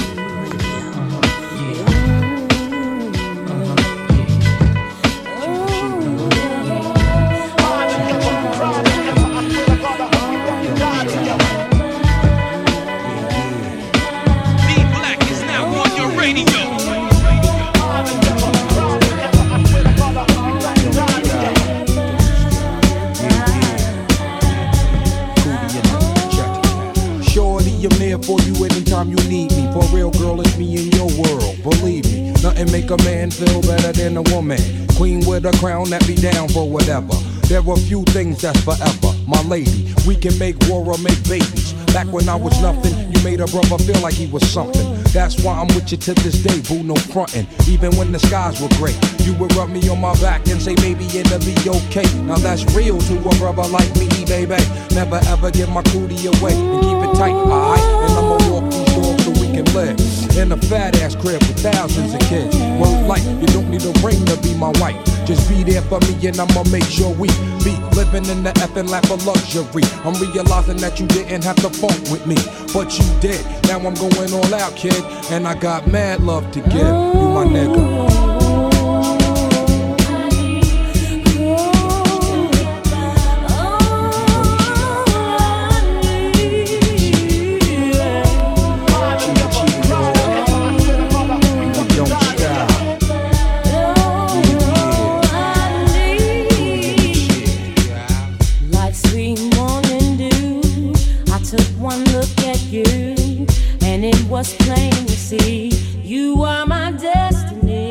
I'm there for you anytime you need me. For real, girl, it's me in your world. Believe me, nothing make a man feel better than a woman. Queen with a crown that be down for whatever. There are few things that's forever. My lady, we can make war or make babies. Back when I was nothing, you made a brother feel like he was something. That's why I'm with you to this day, boo, no frontin'. Even when the skies were gray, you would rub me on my back and say, baby, it'll be okay. Now that's real to a brother like me, baby. Never ever give my cootie away and keep it tight, alright? And I'ma walk these doors so we can live in a fat-ass crib with thousands of kids. Well, like, you don't need a ring to be my wife. Just be there for me and I'ma make sure we be living in the effing lap of luxury. I'm realizing that you didn't have to funk with me, but you did. Now I'm going all out, kid, and I got mad love to give. You my nigga. Was plain to see, you are my destiny.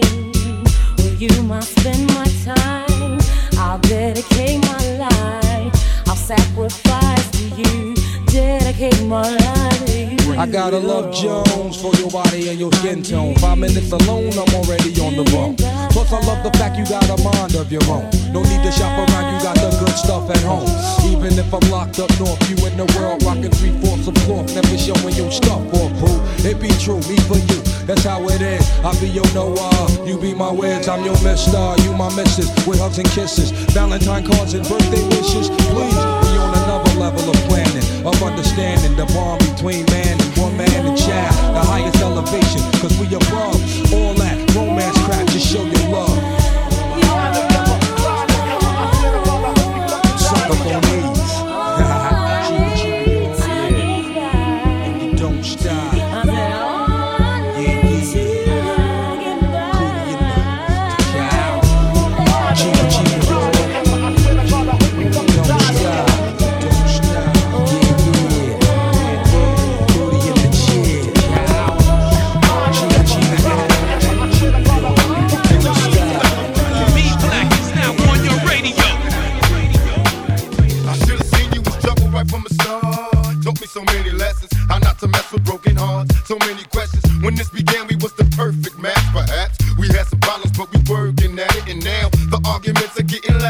With you I spend my time, I'll dedicate my life, I'll sacrifice to you, dedicate my life to you. I gotta love Jones for your body and your skin tone. Five minutes alone, I'm already on the road. Plus I love the fact you got a mind of your own. No need to shop around, you got the good stuff at home. Even if I'm locked up north, you in the world rocking three-fourths of cloth, never showing your stuff or proof. It be true, me for you, that's how it is. I be your Noah, you be my Wiz, I'm your mister, you my missus. With hugs and kisses, Valentine cards and birthday wishes. Please, we on another level of planning, of understanding the bond between man and woman and child. The highest elevation, cause we above all that romance crap, just show your love. Suck up on these. And you don't stop.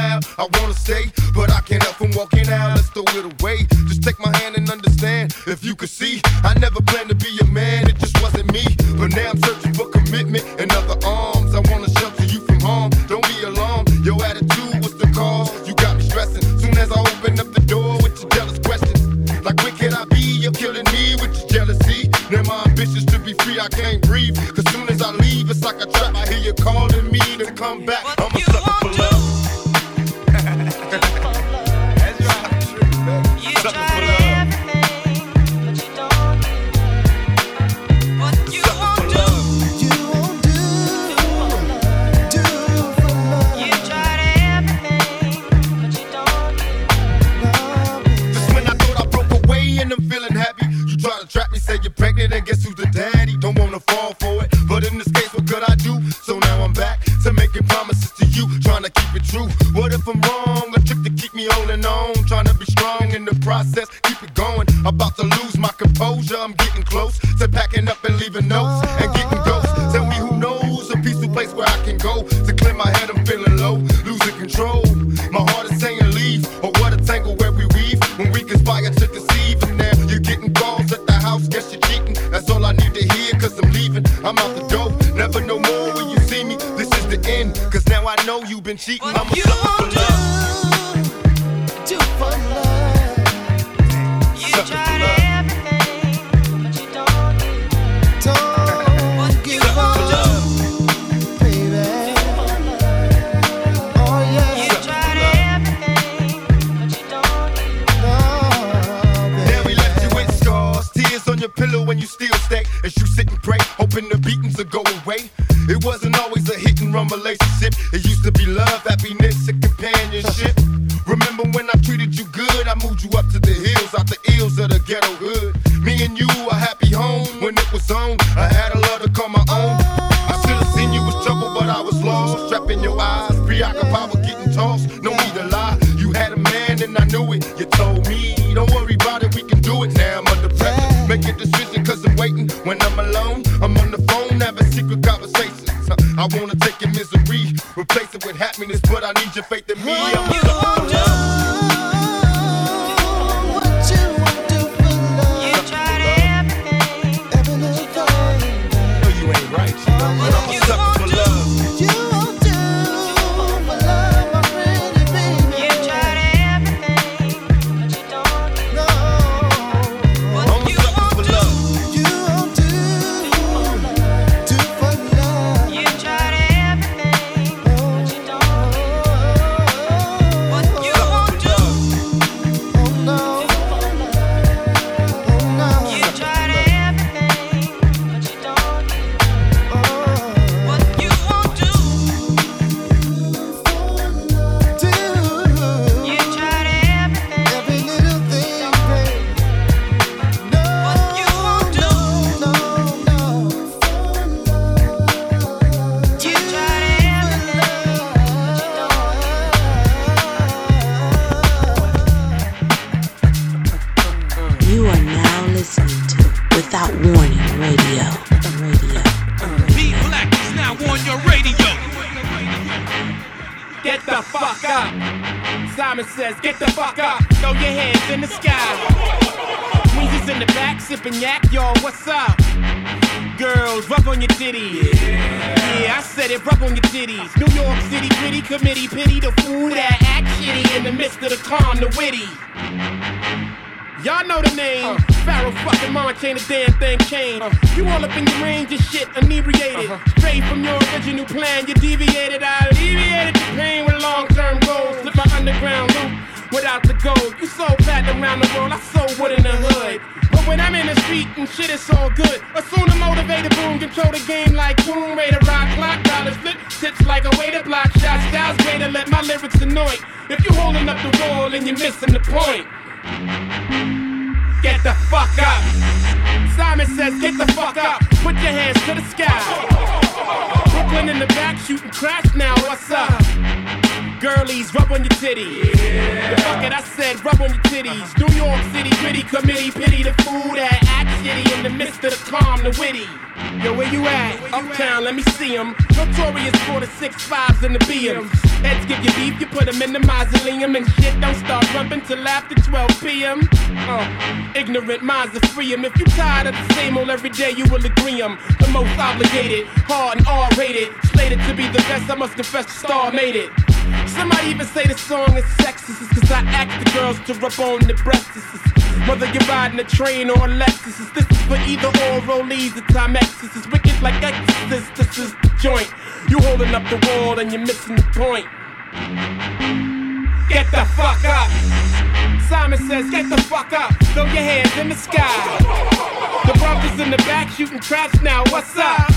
smile, I wanna say, but I can't help from walking out. Let's throw it away. Just take my hand and understand. If you could see, I never planned to be a man, it just wasn't me. But now I'm searching for commitment and other arms. I wanna shelter you from harm. Don't be alarmed, your attitude was the cause. You got me stressing. Soon as I open up the door with your jealous questions, like where can I be? You're killing me with your jealousy. Now my ambitions to be free, I can't breathe. Cause soon as I leave, it's like a trap. I hear you calling me to come back. I'm a sucker for love. And guess who's the daddy? Don't wanna fall for it, but in this case, what could I do? So now I'm back to making promises to you, trying to keep it true. What if I'm wrong? A trick to keep me holding on, trying to be strong in the process, keep it going. About to lose my composure, I'm getting close to packing up and leaving notes and getting ghosts. Tell me who knows a peaceful place where I can go to clear my head. I'm feeling low, losing control. My heart is saying leave, or what a tangle where we weave when we conspire to deceive. And now you're getting calls at the house, guess you're cheating. That's all I need to hear, cause I'm leaving. I'm out the door, never no more when you see me. This is the end, cause now I know you've been cheating. What I'm a sucker for love. Do for love. You sucker tried for love. When you still stay, as you sit and pray, hoping the beatings will go away. It wasn't always a hit and run relationship. It used to be love, happiness, and companionship. Remember when I treated you good? I moved you up to the hills, out the ills of the ghetto hood. Me and you, a happy home when it was on. I had a love to call my own. I should have seen you was trouble, but I was lost. Trapped in your eyes, preoccupied with getting tossed. No need to lie, you had a man and I knew it. You told me, don't worry about it, we can do it. Now I'm under pressure. Make a decision cause I'm waiting. When I'm alone, I'm on the phone, having secret conversations. I wanna take your misery, replace it with happiness, but I need your faith in me. I'm a sucker for love. girlies, rub on your titties. Yeah. Fuck it, I said rub on your titties. New York City, gritty committee, pity the fool that acts shitty in the midst of the calm, the witty. Yo, where you at? Where you Uptown, at? Let me see 'em. Notorious for the six fives and the B Ms. Heads give you beef, you put 'em in the mausoleum, and shit don't start rumping till after twelve p.m. Uh, ignorant minds are free 'em. If you tired of the same old every day, you will agree 'em. The most obligated, hard and R-rated, slated to be the best. I must confess, the star made it. Somebody even say the song is sexist, 'cause I asked the girls to rub on the breasts. Whether you're riding a train or a Lexus, this is for either or rollies or Timexes. It's wicked like Exorcist, this is the joint. You holding up the wall and you're missing the point. Get the fuck up. Simon says, get the fuck up. Throw your hands in the sky. The brothers in the back shooting traps now, what's up?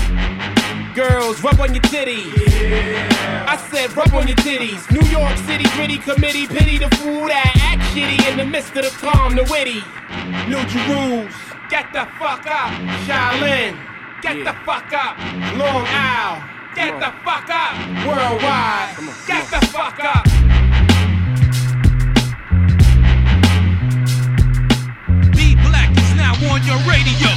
Girls, rub on your titties. Yeah. I said, rub on your titties. New York City, gritty committee, pity the fool that act shitty in the midst of the calm, the witty. New Jerusalem, get the fuck up. Shaolin, get yeah. the fuck up. Long Isle, get the fuck up. Worldwide, come on, come get on. the fuck up. Be Black is now on your radio.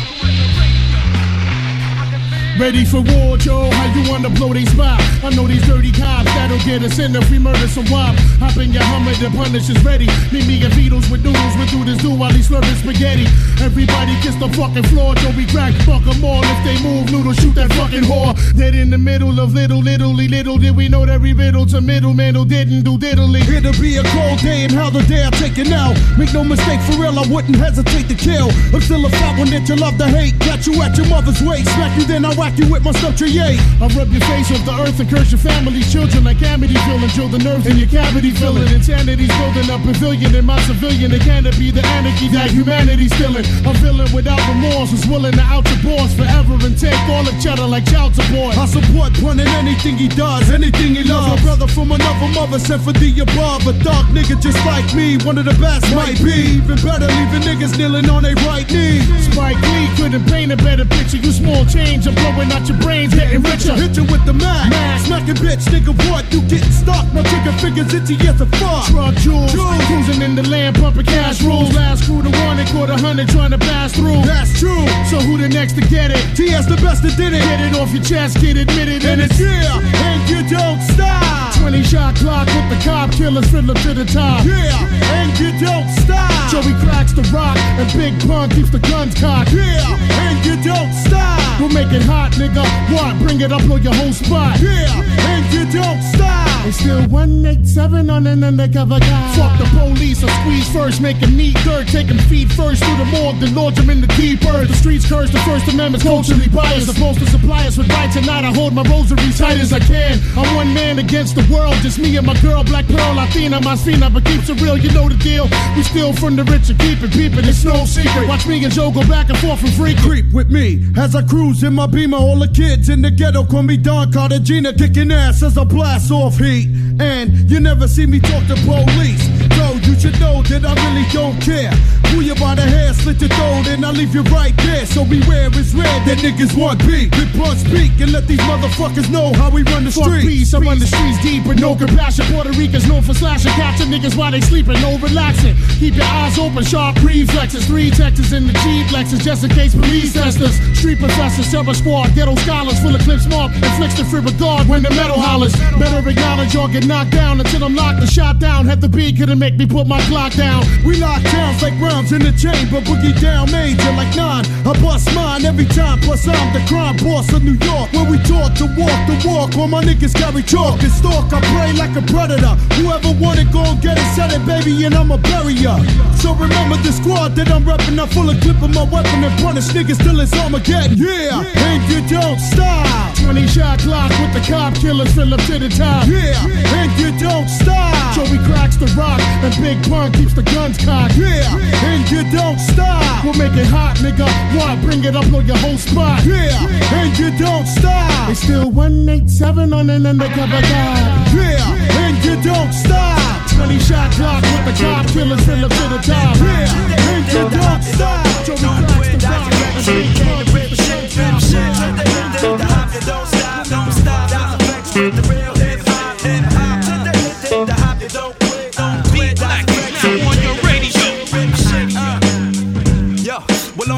Ready for war, Joe? How you wanna blow they spot? I know these dirty cops that'll get us in if we murder some wop. Hop in your Hummer, the Punisher's ready. Meet me and Beatles with noodles, with do this do while he's slurping spaghetti. Everybody kiss the fucking floor, Joey crack, fuck them all. If they move, noodle, shoot that fucking whore. Dead in the middle of little, little, little, did we know that we riddled to middle, middle, didn't do diddly. It'll be a cold day and how the day I take it now. Make no mistake, for real, I wouldn't hesitate to kill. I'm still a fat one that you love to hate. Got you at your mother's waist, smack you then I whack you with my stuff tree eight. I'll rub your face off the earth and curse your family's children like Amityville and drill the nerves in your cavity filling. Insanity's building a pavilion in my civilian. It can't be the anarchy that humanity's feeling. I'm feeling without remorse, was willing to out your boss forever and take all the cheddar like child support. I support punning anything he does, anything he loves. My brother from another mother sent for the above. A dark nigga just like me, one of the best might be. Even better, leaving niggas kneeling on their right knee. Spike Lee couldn't paint a better picture. You small change, I'm blowing out your brains, getting richer. Hit you with the Mac, Mac. Smacking bitch, nigga, what? You getting stuck? My trigger fingers itchy as a fuck. Truck jewels, jewels. Cruising in the land, pumping cash rules. Last crew to one, they caught a hundred trying to pass through. That's true. So who the next to get it? T S the best that did it. Get it off your chest, get admitted. And, and it's yeah, and you don't stop. Twenty shot clock with the cop killers, fiddler to the top. Yeah, yeah, and you don't stop. Joey cracks the rock, and Big Pun keeps the guns cocked. Yeah, yeah, and you don't stop. We'll make it hot, nigga. What? Bring it up on your whole spot. Yeah, and you don't stop. It's still one eighty-seven on an undercover guy. Fuck the police, I squeeze first, make him neat dirt. Take him feet first through the morgue, then lodge him in the deep earth. The streets curse, the First Amendment's culturally biased. Supposed to supply us with rights, and tonight I hold my rosary tight as I can. I'm one man against the world, just me and my girl, Black Pearl, Latina, Masina, but keeps it real, you know the deal. We steal from the rich and keep it peeping, it's no secret. Watch me and Joe go back and forth and free creep with me as I cruise in my Beamer, all the kids in the ghetto call me Don Cartagena, kicking ass as I blast off heat. And you never see me talk to police, though you should know that I really don't care. Pull you by the hair, slit your throat, and I leave you right there. So beware, it's rare that niggas want beat. We blunt speak and let these motherfuckers know how we run the streets. Fuck peace, I run the streets deep with no compassion. Puerto Ricans known for slashing, catching niggas while they sleeping, no relaxing. Keep your eyes open, sharp reflexes. Three Texas in the Jeep Lexus, just in case police test us. Street professors, terror squad, ghetto scholars, full of clips marked, inflicts the free regard when the metal hollers. Better acknowledge or get knocked down until I'm locked and shot down. Had the beat, couldn't make me put my Glock down. We lock downs like rounds in the chamber, boogie down major like nine. I bust mine every time, plus I'm the crime boss of New York. When we taught to walk the walk, all my niggas carry chalk and stalk. I pray like a predator. Whoever want it, go and get it, set it, baby, and I'ma bury ya. So remember the squad that I'm reppin'. I'm full of clip of my weapon and punish niggas till it's Armageddon. Yeah, yeah, and you don't stop. Twenty shot clock with the cop killers, fill up to the top. Yeah, yeah, and you don't stop. Joey cracks the rock and Big Pun keeps the guns cocked. Yeah, yeah, and you don't stop. We'll make it hot, nigga. Why bring it up on your whole spot? Yeah, yeah, and you don't stop. It's still one eighty-seven on an undercover guy. Yeah, yeah, and you don't stop. Twenty shot clock with the cop killers, fill up to the top. Yeah, yeah, and you don't stop. Joey cracks the rock and Big Pun keeps the guns cocked. Shit, let the end take the hop, you don't stop, don't stop, that's the flex with the real hip hop, hip hop, let the end take the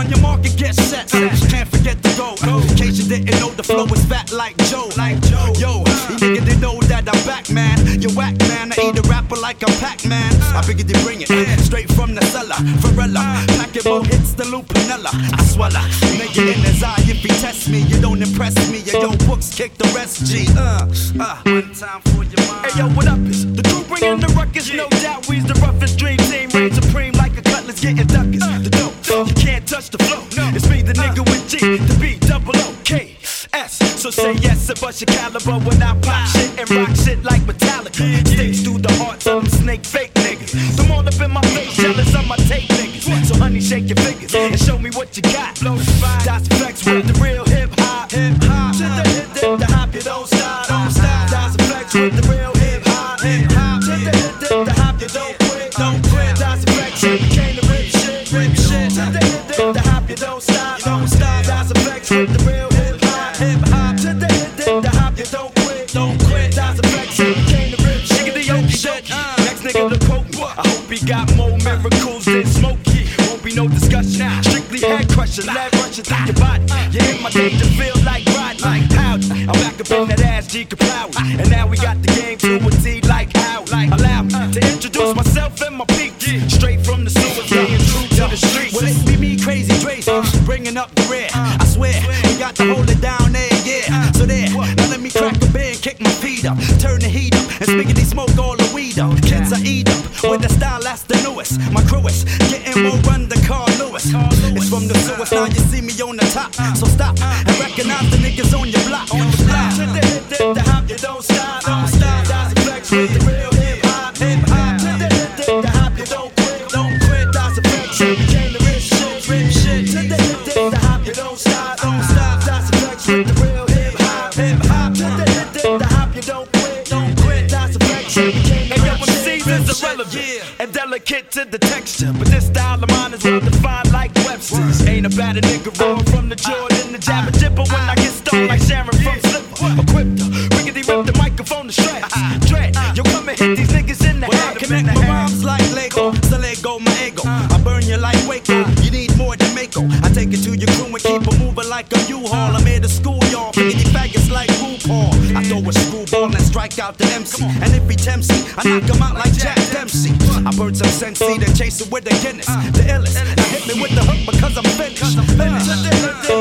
on your market, get set. Can't forget to go. In case you didn't know, the flow is fat like Joe. Like Joe. Yo, you niggas didn't know that I'm back, man. You whack, man. I eat a rapper like a Pac-Man. I figured you bring it straight from the cellar. Varela, Packable hits the Lupinella. I swallow, make it in his eye. If he tests me, you don't impress me. Your yo books kick the rest. G. Uh, uh. One time for your mind. Hey yo, what up? It's the crew bringing the ruckus. No doubt we's the roughest dream team. Reign supreme like a cutlass getting duckers. The dope, you can't touch the flow. It's me, the nigga with G, the B, double O, K, S. So say yes to bust your caliber when I pop shit and rock shit like Metallica. Sticks through the hearts of them snake fake niggas. Them all up in my face, jealous of my tape niggas. So honey, shake your fingers and show me what you got. Blow the vibe, that's flex with the real hip hop. Hip hop, shit that hit that the hop, you don't stop. Don't stop, that's flex with the real hip hop. Hip hop, shit that hit that the hop, you don't quit. Don't quit, that's flex, we came to rip shit, rip shit. Shit that hit that the hop, you don't stop. Don't stop, that's flex with the real hip hop. Hip hop, shit that hit that the hop, you don't quit. Don't quit, that's flex, we came to rip shit. Nigga the yoke shit, next nigga the coke. I hope he got more miracles than Smokey. Won't be no discussion, strictly head crushing, leg rushing through your body. You hit my dick to feel like ride like powder. I'm back up in that ass, G Kapow. And now we got the game to a T like how. Allow me to introduce myself and my peak. Straight from the sewers, staying true to the streets. Will it be me, Crazy Trace, bringing up the rear? I swear, we got to hold it down there, yeah. So there, now let me crack a beer and kick my feet up. Turn the heat up and speaking they smoke all the weed up. Kids I eat up with the style that's the newest. My crew is getting more run than Carl Lewis. It's from the sewers, now you see me on the top. So stop and recognize the niggas on your block. On the block, shit that hit that the hop, you don't stop. Don't stop, that's a flex with the real hip hop. Hip hop, shit that hit that the hop, you don't quit. Don't quit, that's a flex, we came to rip shit, rip shit. Shit that hit that the hop, you don't stop. Don't stop, that's a flex with the real hip hop. Hip hop, shit that hit that the hop, you don't quit. Don't quit, that's a flex, we came to rip shit. It's irrelevant, yeah, and delicate to the texture, but this style of mine is well defined like Webster's. Ain't a bad nigga rollin' from the Jordan, the jabber jibber when I get stoned like Sharon from Slipper. Equipped to riggedy rip the microphone to shreds. Dread, yo come and hit these niggas in the head. Connect my rhymes like Lego, so let go my ego. I burn you like Waco, you need more than Mako. I take it to your crew and keep it moving like a U-Haul. I'm here to school y'all, riggedy faggots like RuPaul. I throw a screwball and strike out the M C, and if he tempts me, I knock him out like Jack Dempsey. I burn some Sensi, then chase it with the Guinness, the illest. Now hit me with the hook because I'm finished. Finish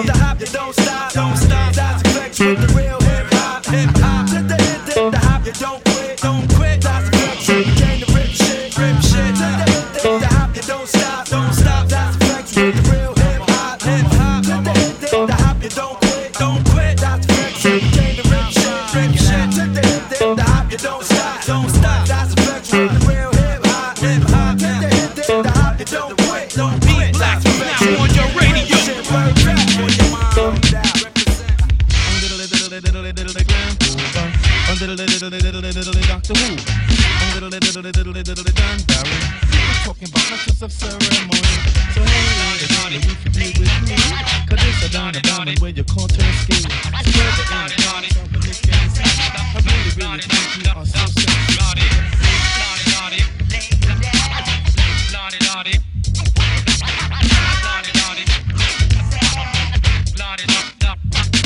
the hop, you don't stop, don't stop. That's flex with the real hip hop, hip hop. Hit the hit the hop, you don't quit, don't quit. That's flex, you came to rip shit, rip shit. Hit the hop, you don't stop, don't stop. That's flex with the real hip hop, hip hop. Hit the hit the hop, you don't quit, don't quit. That's flex, you came to rip shit, rip shit. Hit the hit the hop, you don't stop, don't stop. That's flex with the real hip hop, hip hop. Hit the hit the hop, you don't quit, don't quit. That's flex on your radio. Little little little little Doctor Who. Little little little little Don Barry. We're talking about touches of ceremony. So hey, it's not a you should be with me. 'Cause it's a Donna Donna where you call turkey. So where the end is, I'm really really thinking you are so sexy. Naughty, naughty, naughty, naughty,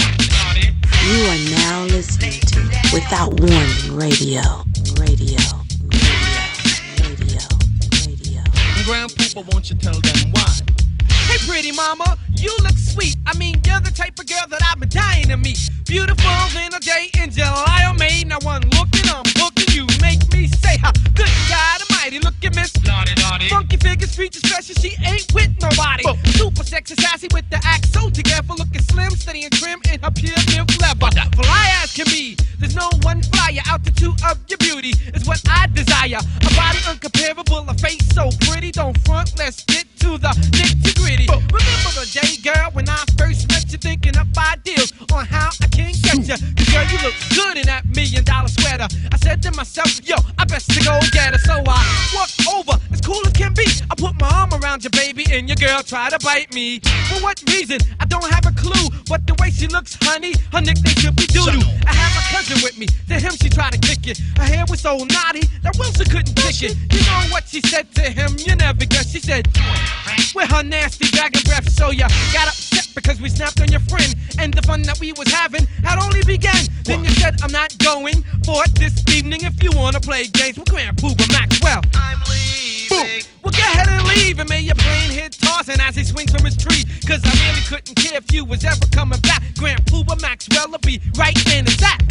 naughty. You are now listening to Without Warning Radio. Radio. Radio. Radio. Radio. Grandpapa, won't you tell them why? Hey, pretty mama, you look sweet. I mean, you're the type of girl that I've been dying to meet. Beautiful in a day in July or May. Now I'm looking, I'm looking, you make me say, ha, good God Almighty, look at Miss Naughty Naughty. Funky figures, feature special, she ain't with nobody. Whoa. Super sexy, sassy with the act so together, looking slim, steady and trim in her pure milk leather. Fly as can be, there's no one flyer. Altitude of your beauty is what I desire. A body uncomparable, a face so pretty. Don't front, let's get to the nitty gritty. Whoa. Remember the day, girl, when I first met you, thinking up ideals on how I can get you. 'Cause girl, you look good in that million dollar sweater. I said to myself, yo, I best to go get her. So I walked over, as cool as can be. I put my arm around you, baby. baby, and your girl try to bite me. For what reason? I don't have a clue. But the way she looks, honey, her nickname could be Doodoo. I have a cousin with me. To him, she tried to kick it. Her hair was so naughty that Wilson couldn't kick it. You know what she said to him? You never guess. She said, with her nasty dragon breath, so ya got upset because we snapped on your friend. And the fun that we was having had only begun. Then you said, I'm not going for it this evening. If you wanna play games with Grand Pooba Maxwell, I'm leaving. Boom. Well, go ahead and leave, and may your brain hit tossing as he swings from his tree. Cause I really couldn't care if you was ever coming back. Grand Pooba Maxwell will be right in the sack.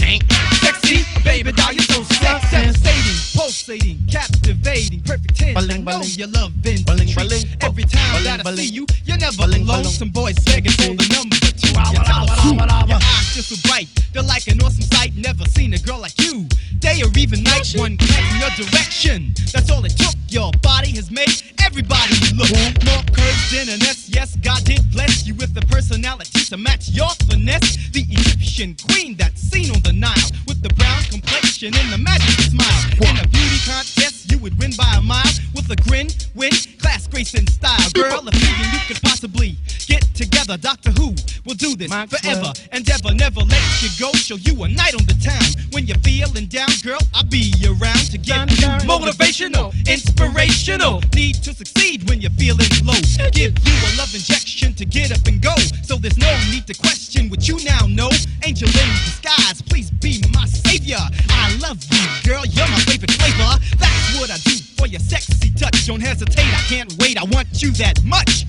Sexy, baby doll, you're so sexy. Sensating, pulsating, captivating, perfect tense. I know you're loving treats. Every time that I see you, you're never lonesome. Boys begging for the number two. Your eyes just so bright, they're like an awesome sight. Never seen a girl like you, day or even night. One glance in your direction, that's all it took. Your body has made everybody look. More curves than an S, yes, God did bless you with the personality to match your finesse. The Egyptian queen that's seen on the Nile, with the brown complexion and the magic smile. In a beauty contest, you would win by a mile, with a grin, win, class, grace, and style. Girl, if you and you could possibly get together, Doctor Who will do this forever. Endeavor, never let you go, show you a night on the town. When you're feeling down, girl, I'll be around to give you motivational, inspirational. Need to succeed when you're feeling low. Give you a love injection to get up and go. So there's no need to question what you now know. Angel in disguise, please be my savior. I love you, girl, you're my favorite flavor. That's what I do for your sexy touch. Don't hesitate, I can't wait, I want you that much.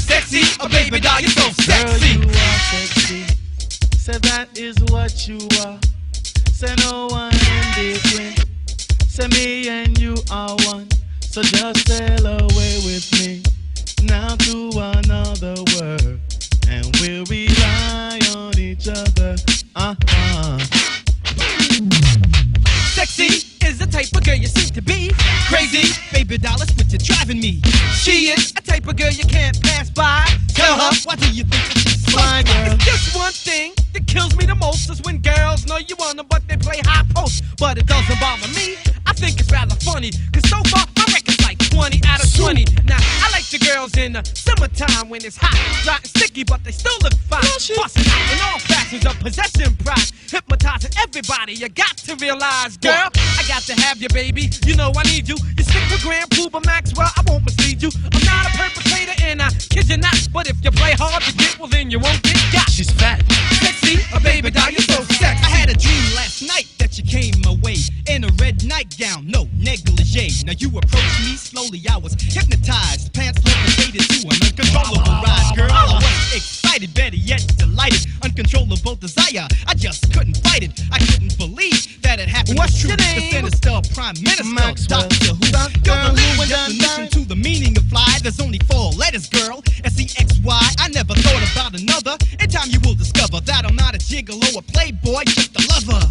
Sexy, oh baby doll, you're so sexy. Girl, you are sexy. Say that is what you are. Say no one in between. Say me and you are one. So just sail away with me now to another world, and we'll rely on each other. Uh-huh. Sexy is the type of girl you seem to be. Crazy, baby doll, that's what you're driving me. She is a type of girl you can't pass by. Tell her, why do you think she's so fine? It's just one thing that kills me the most is when girls know you want them, but they play high post. But it doesn't bother me, I think it's rather funny. Cause so far, my record's like twenty out of twenty. Now, I like the girls in the summertime when it's hot, dry and sticky, but they still look fine. Bustin' out in all fashions of possession pride, hypnotizing everybody. You got to realize, girl, I got to have you, baby. You know I need you. You stick to Grand Pooba Maxwell, I won't mislead you. I'm not a perpetrator and I kid you not. But if you play hard to get, well then you won't get got. She's fat, sexy, a baby doll, you're so sexy. I had a dream last night that you came away in a red nightgown, no negligee. Now you approached me slowly, I was hypnotized. Pants levitated to an uncontrollable rise. Girl, I was excited, better yet delighted. Uncontrollable desire, I just couldn't fight it. I couldn't believe that it happened. What's your name? Minister, Prime Minister, Maxwell. Doctor Who. You're the living definition to the meaning of fly. There's only four letters, girl. S E X Y. I never thought about another. In time you will discover that I'm not a gigolo, a playboy, just a lover.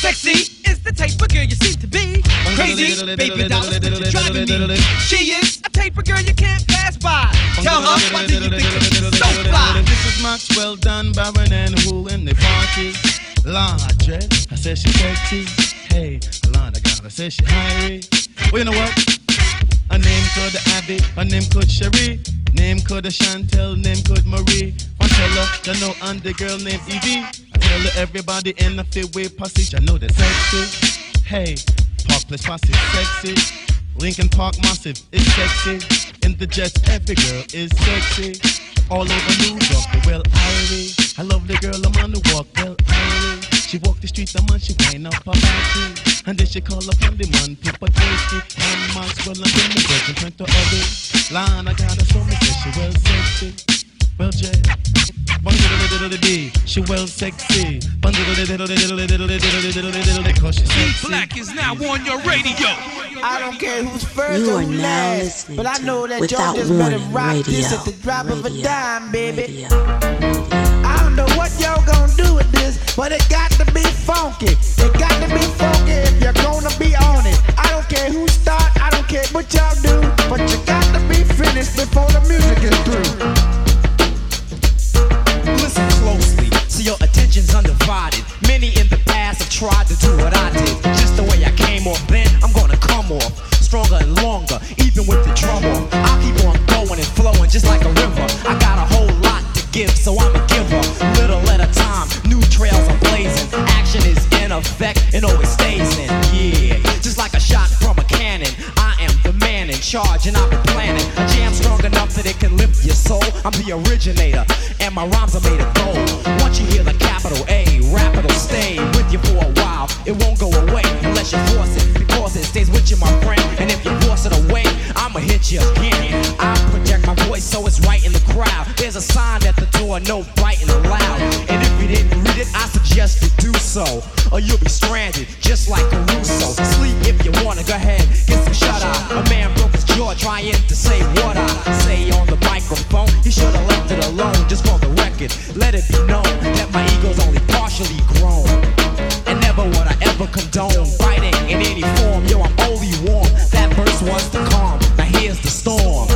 Sexy is the type of girl you seem to be. Crazy, baby doll, that's what you're driving me. She is a type of girl you can't pass by. Tell her, why do you think she's so fly? This is Maxwell done by Baron Who in the party. Laundry, I said she's sexy. Hey, Alana got, I said she's hairy. Well, you know what? Her name could Abby, her name could Cherie, name could Chantel, name could Marie. I tell her, you know, and the girl named Evie. I tell her everybody in the fairway passage, I know they're sexy. Hey, Park Place Passage, sexy. Lincoln Park Massive is sexy. In the Jets, every girl is sexy. All over New York, they're well irie. I love the girl, I'm on the walk, well irie. She walk the streets, I'm on, she wind up her body. And then she call up on the man, people tasty. And Maxwell, I'm in the bedroom, friend to Abby. Lana got her so much, she well sexy. Well, Jay. She well sexy. Cause she's sexy. Black is now on your radio. I don't care who's first you or are last, now but I know that y'all just better rock radio, this at the drop radio, of a dime, baby. Radio, radio. I don't know what y'all gonna do with this, but it got to be funky. It got to be funky if you're gonna be on it. I don't care who start, I don't care what y'all do, but you got to be finished before the music is through. Listen closely, so your attention's undivided. Many in the past have tried to do what I did, just the way I came came off then, I'm gonna come off stronger and longer, even with the drum off. I'll keep on going and flowing just like a river. I got a whole lot to give, so I'm a giver. Little at a time, new trails are blazing. Action is in effect and always stays in. Yeah, just like a shot from a cannon, I am the man in charge and I've been planning a jam strong enough that it can lift your soul. I'm the originator and my rhymes are made of gold. Once you hear the capital A, rap it'll stay with you for a while. It won't go away unless you force it, because it stays with you, my friend. And if you force it away, I'ma hit you again. I project my voice so it's right in the crowd. There's a sign at the door, no biting allowed. And if you didn't read it, I suggest you do so, or you'll be stranded just like Caruso. Sleep if you wanna, go ahead, get some shut eye. A man broke his jaw trying to say what I say on the microphone. He should have left it alone, just for the record. Let it be known that my ego's only partially grown, and never would I ever condone fighting in any form. Yo, I'm only warm. That verse was the calm. Now here's the storm.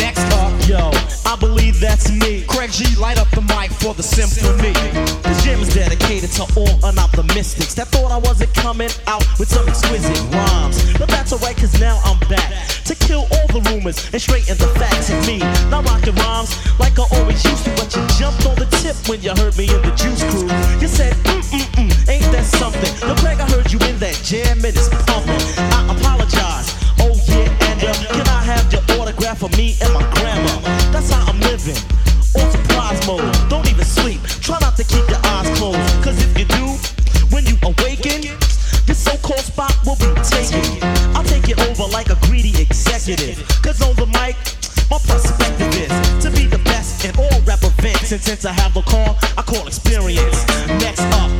Next up, yo, I believe that's me. Craig G, light up the mic for the symphony. The gym's dedicated to all unoptimistics that thought I wasn't coming out with some exquisite rhymes. But that's alright, cause now I'm back to kill all the rumors and straighten the facts at me. Now rockin' rhymes like I always used to, but you jumped on the tip when you heard me in the Juice Crew. You said, mm-mm-mm, ain't that something? Yo, Craig, I heard you in that jam and it's pumping. I apologize, oh yeah, and uh, can I have your autograph for me and my grandma? That's how I'm living, on surprise mode. Don't even sleep, try not to keep your eyes closed, cause if you do, when you awaken, this so-called spot will be taken. I'll take it over like a greedy executive, cause on the mic, my perspective is to be the best in all rap events. And since I have the call, I call experience. Next up,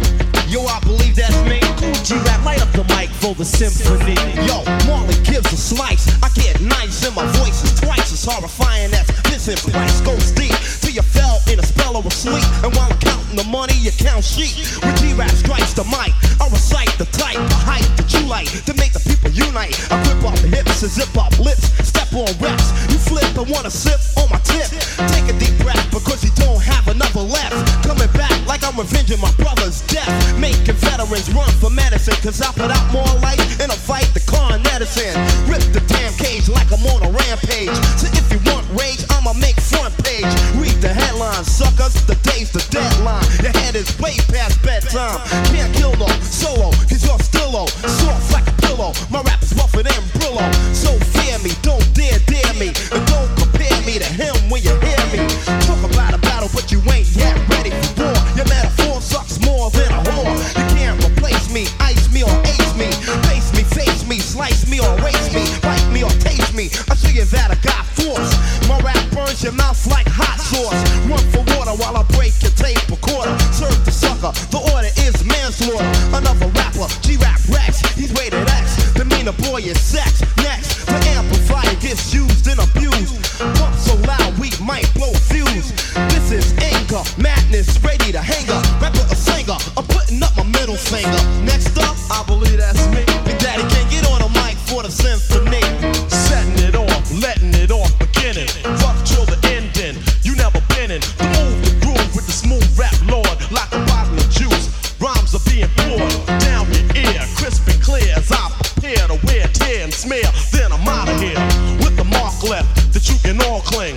yo, I believe that's me. Cool G-Rap, light up the mic for the symphony. Yo, Marley gives a slice, I get nice and my voice is twice as horrifying as this in price. Goes deep till you fell in a spell of sleep, and while I'm counting the money, you count sheep. When G-Rap strikes the mic, I recite the type, the hype that you like, to make the people unite. I grip off the hips and zip off lips, step on reps. You flip and wanna sip on my tip. Take a deep breath because you don't have another left. Coming back like I'm revenging my brother's death, making veterans run for medicine, cause I put out more life in a fight the con medicine. Rip the damn cage like I'm on a rampage. So if you want rage, I'ma make front page. Read the headlines, suckers, the day's the deadline. Your head is way past bedtime. Can't kill no solo, he's all stillo, soft like a pillow. My rap is rougher than Brillo. So fear me, don't dare dare me, and don't compare me to him when you hear me. Talk about a battle, but you ain't yet ready for war. Your metaphor sucks more than a whore. You can't replace me, ice me or ace me, face me, face me, slice me or race me, bite me or taste me. I show you that I got force. My rap burns your mouth like hot sauce. Run for water while I break your tape recorder. Serve the sucker, the order is manslaughter. Another rapper, G-Rap Rex, he's rated X. The meaner boy is sex. Next, the amplifier gets used and abused. Pump so loud we might blow fuse. This is anger, madness, ready to hang up. Rapper or singer, I'm putting up my middle finger. Next up, I believe that's me. Big Daddy can get on the mic for the symphony. Setting it off, letting it off, beginning. Rough till the ending, you never been in. The move, the groove with the smooth rap lord, like a bottle of juice. Rhymes are being poured down your ear, crisp and clear as I prepare to wear, tear and smear. Then I'm out of here with the mark left that you can all cling.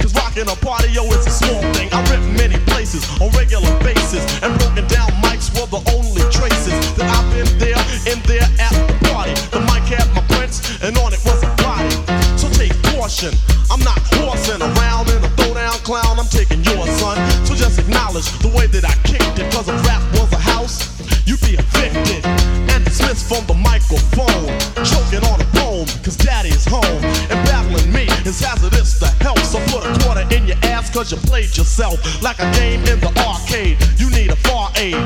Cause rockin' a party, yo, it's a small thing. I rip many places on regular basis, and broken down mics were the only traces that I've been there, in there at the party. The mic had my prints, and on it was a body. So take caution, I'm not horsing around in a throwdown clown. I'm taking yours, son, so just acknowledge the way that I kicked it. Cause if rap was a house, you'd be evicted and dismissed from the microphone. Choking on a bone, cause daddy is home, and battling me is hazardous to health. So put a quarter in your ass cause you played yourself. Like a game in the arcade, you need a far aid.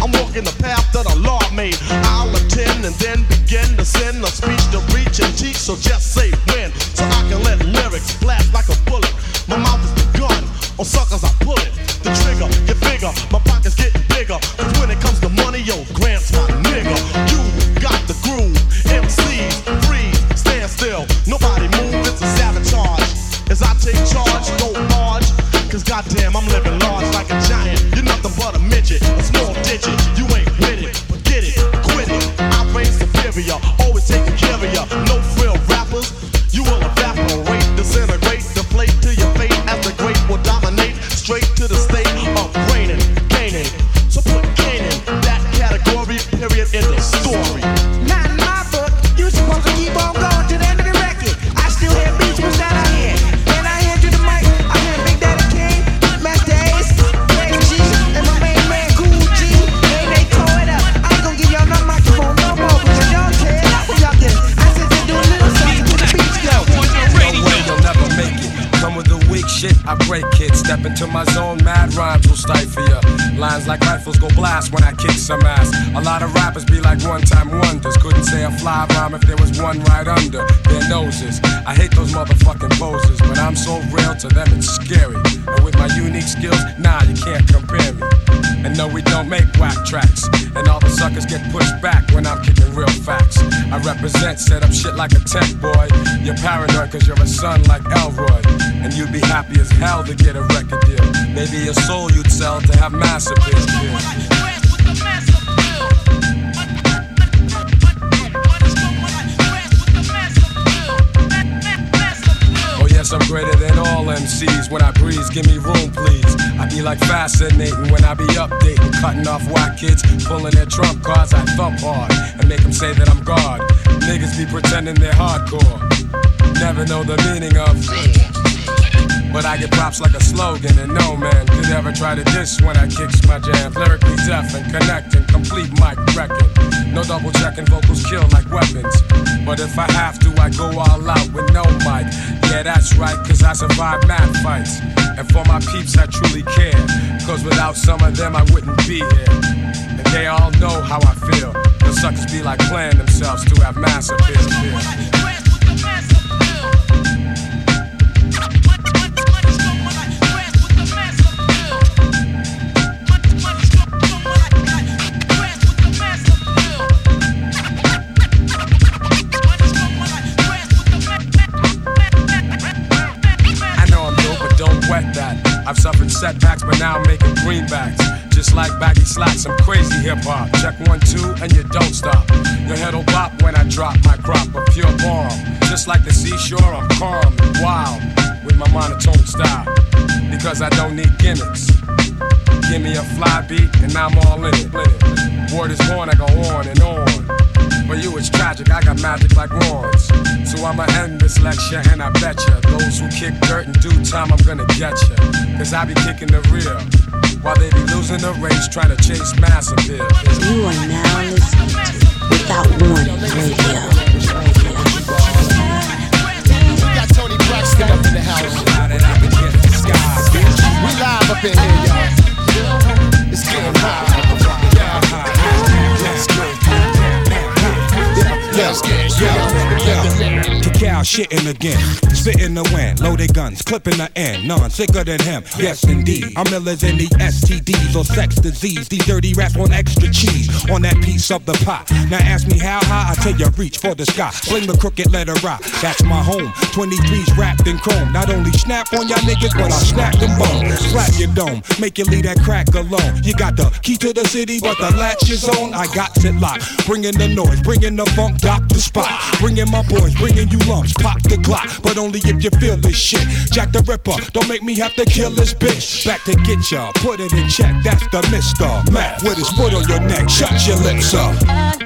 I'm walking the path that a law made. I'll attend and then begin to send a speech to reach and teach. So just say when, so I can let lyrics flash like a bullet. My mouth is the gun, on suckers I pull it. The trigger, you figure, my pocket's getting bigger. Cause when it comes to money, yo, Grant's my nigga. You got the groove, M Cs, freeze, stand still. Nobody move, it's a sabotage. As I take charge, go large, cause goddamn I'm living large like a giant. You're nothing but a midget, a small digit. You ain't with it, but get it, quit it. I reign superior, Step into my zone, mad rhymes will stifle ya. Lines like rifles go blast when I kick some ass. A lot of rappers be like one-time wonders. Couldn't say a fly rhyme if there was one right under their noses. I hate those motherfucking poses, but I'm so real to them it's scary. And with my unique skills, nah, you can't compare me. And no, we don't make whack tracks. And all the suckers get pushed back when I'm kicking real facts. I represent, set up shit like a tech boy. You're paranoid cause you're a son like Elroy. And you'd be happy as hell to get a record deal. Maybe your soul you'd sell to have mass appeal. Oh yes, I'm greater than all M Cs. When I breeze, give me room please. I be like fascinating when I be updating, cutting off white kids, pulling their trump cards. I thump hard and make them say that I'm God. Niggas be pretending they're hardcore, never know the meaning of. But I get props like a slogan, and no man could ever try to diss when I kicks my jam. Lyrically deaf and connecting, complete mic record. No double checking, vocals kill like weapons. But if I have to, I go all out with no mic. Yeah, that's right, cause I survived mad fights. And for my peeps, I truly care. Cause without some of them, I wouldn't be here. And they all know how I feel. The suckers be like playing themselves to have massive fear. I've suffered setbacks, but now I'm making greenbacks. Just like baggy slacks, some crazy hip-hop. Check one, two, and you don't stop. Your head'll bop when I drop my crop of pure bomb. Just like the seashore, I'm calm and wild with my monotone style, because I don't need gimmicks. Give me a fly beat, and I'm all in it. Word is born, I go on and on. For you it's tragic, I got magic like wands. So I'ma end this lecture and I bet ya those who kick dirt in due time, I'm gonna get ya. Cause I be kicking the real while they be losing the race trying to chase massive appeal. You are now listening to Without Warning Radio. We got Tony Braxton up in the house. We live up in here, y'all. It's getting high. Yeah, yeah, yeah. Cacao shitting again, spitting the wind, loaded guns, clipping the end. None sicker than him, yes indeed. I'm illers in the S T Ds or sex disease. These dirty rats want extra cheese on that piece of the pie. Now ask me how high, I tell you reach for the sky. Fling the crooked letter rock, that's my home. twenty-threes wrapped in chrome. Not only snap on y'all niggas, but I snap them bones. Slap your dome, make you leave that crack alone. You got the key to the city, but the latch is on. I got it locked, bringing the noise, bringing the funk. Dock the spot, bringing my boys, bringing you lumps, pop the clock, but only if you feel this shit. Jack the Ripper, don't make me have to kill this bitch. Back to get ya, put it in check, that's the Mister Mac with his foot on your neck, shut your lips up. I,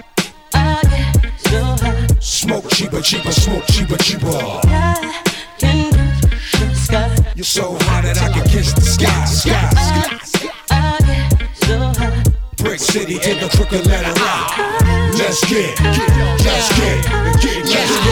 I get so high. Smoke cheaper, cheaper, smoke cheaper, cheaper. I can kiss the sky. You're so high that I can kiss the sky, sky, sky. I, I get so high. Brick City in the crooked letter rock. Let's get, let's get, let's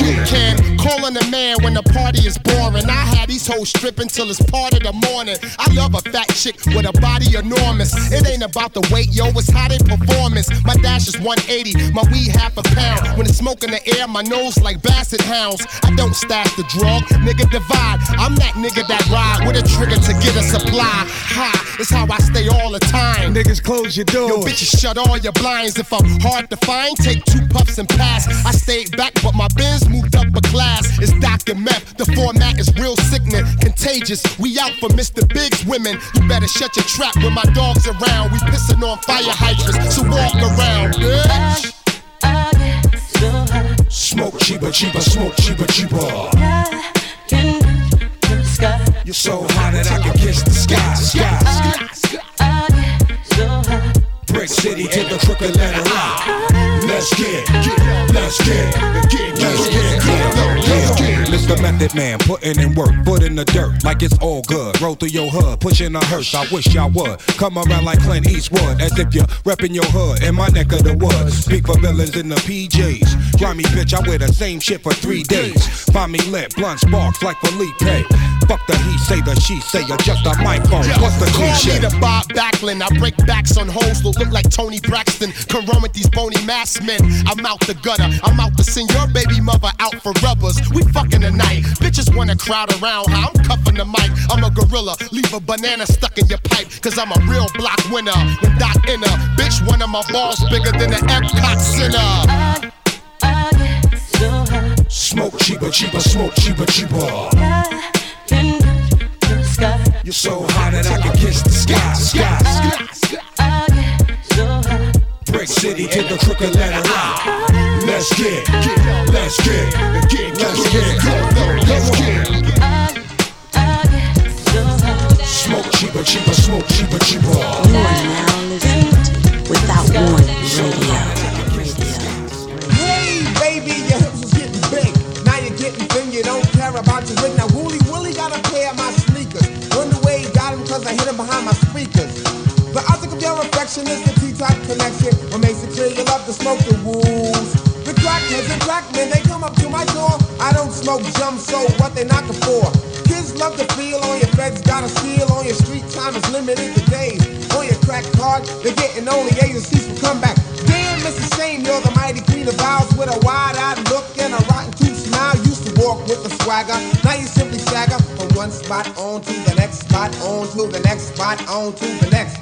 get, can calling a man when the party is boring. I had these hoes stripping till it's part of the morning. I love a fat chick with a body enormous. It ain't about the weight, yo, it's how they performance. My dash is one eighty, my weed half a pound. When it's smoke in the air, my nose like basset hounds. I don't stash the drug, nigga divide. I'm that nigga that ride with a trigger to get a supply. Ha, it's how I stay all the time. Niggas close your doors. Yo, bitches shut all your blinds. If I'm hard to find, take two puffs and pass. I stayed back, but my biz moved up a class. It's Doctor Meth, the format is real sickening, contagious. We out for Mister Big's women. You better shut your trap when my dog's around. We pissing on fire hydrants, so walk around, bitch. I, I get so high. Smoke cheaper, cheaper, smoke cheaper, cheaper. I can kiss the sky. You're so high that I can kiss the sky, sky, sky. I, I get so high. Brick City to the crooked letter rock. Let's get, get, let's get, get, let's get, let's get. Mister Method Man, putting in work, foot in the dirt, like it's all good. Roll through your hood, pushing a hearse. I wish y'all would come around like Clint Eastwood, as if you're repping your hood in my neck of the woods. Speak for villains in the P Js. Grimy bitch, I wear the same shit for three days. Find me lit, blunt sparks like Felipe. Fuck the he say, the she say, you're just a microphone. Yeah. What's the cliche? Call me the Bob Backlund. I break backs on hoes that look like Tony Braxton. Can run with these bony mass men. I'm out the gutter. I'm out to send your baby mother out for rubbers. We fucking tonight. Bitches wanna crowd around her. I'm cuffing the mic. I'm a gorilla. Leave a banana stuck in your pipe. Cause I'm a real block winner. With that inner. Bitch, one of my balls bigger than the Epcot Center. I, I get so high. Smoke cheaper, cheaper, smoke cheaper, cheaper. You're so hot that I can kiss the sky, sky, sky. I, I get so high. Brick City to the crooked letter I. Let's get, get, let's get, get, let's get, go, let's get. I, I get so high. Smoke cheaper, cheaper, smoke cheaper, cheaper. You are now listening to Without Warning Radio. Radio. Hey, baby, your hips was getting big. Now you're getting thin, you don't care about your ring. Now Wooly Willie got a pair of my sneakers. Wonder where he got him, cause I hit him behind my speakers. The object of your affection is the T-top connection. What makes it clear you love to smoke the woos. The crackheads and black men, they come up to my door. I don't smoke jump, so what they knocking for? Kids love to feel on your feds, got a seal on your street. Time is limited to days. On your crack card, they're getting only agencies for comeback. Damn, it's a shame you're the mighty queen of vows with a wide-eyed look and a rotten tooth smile. Used to walk with a swagger, now you simply stagger from one spot on to the next spot, on to the next spot, on to the next.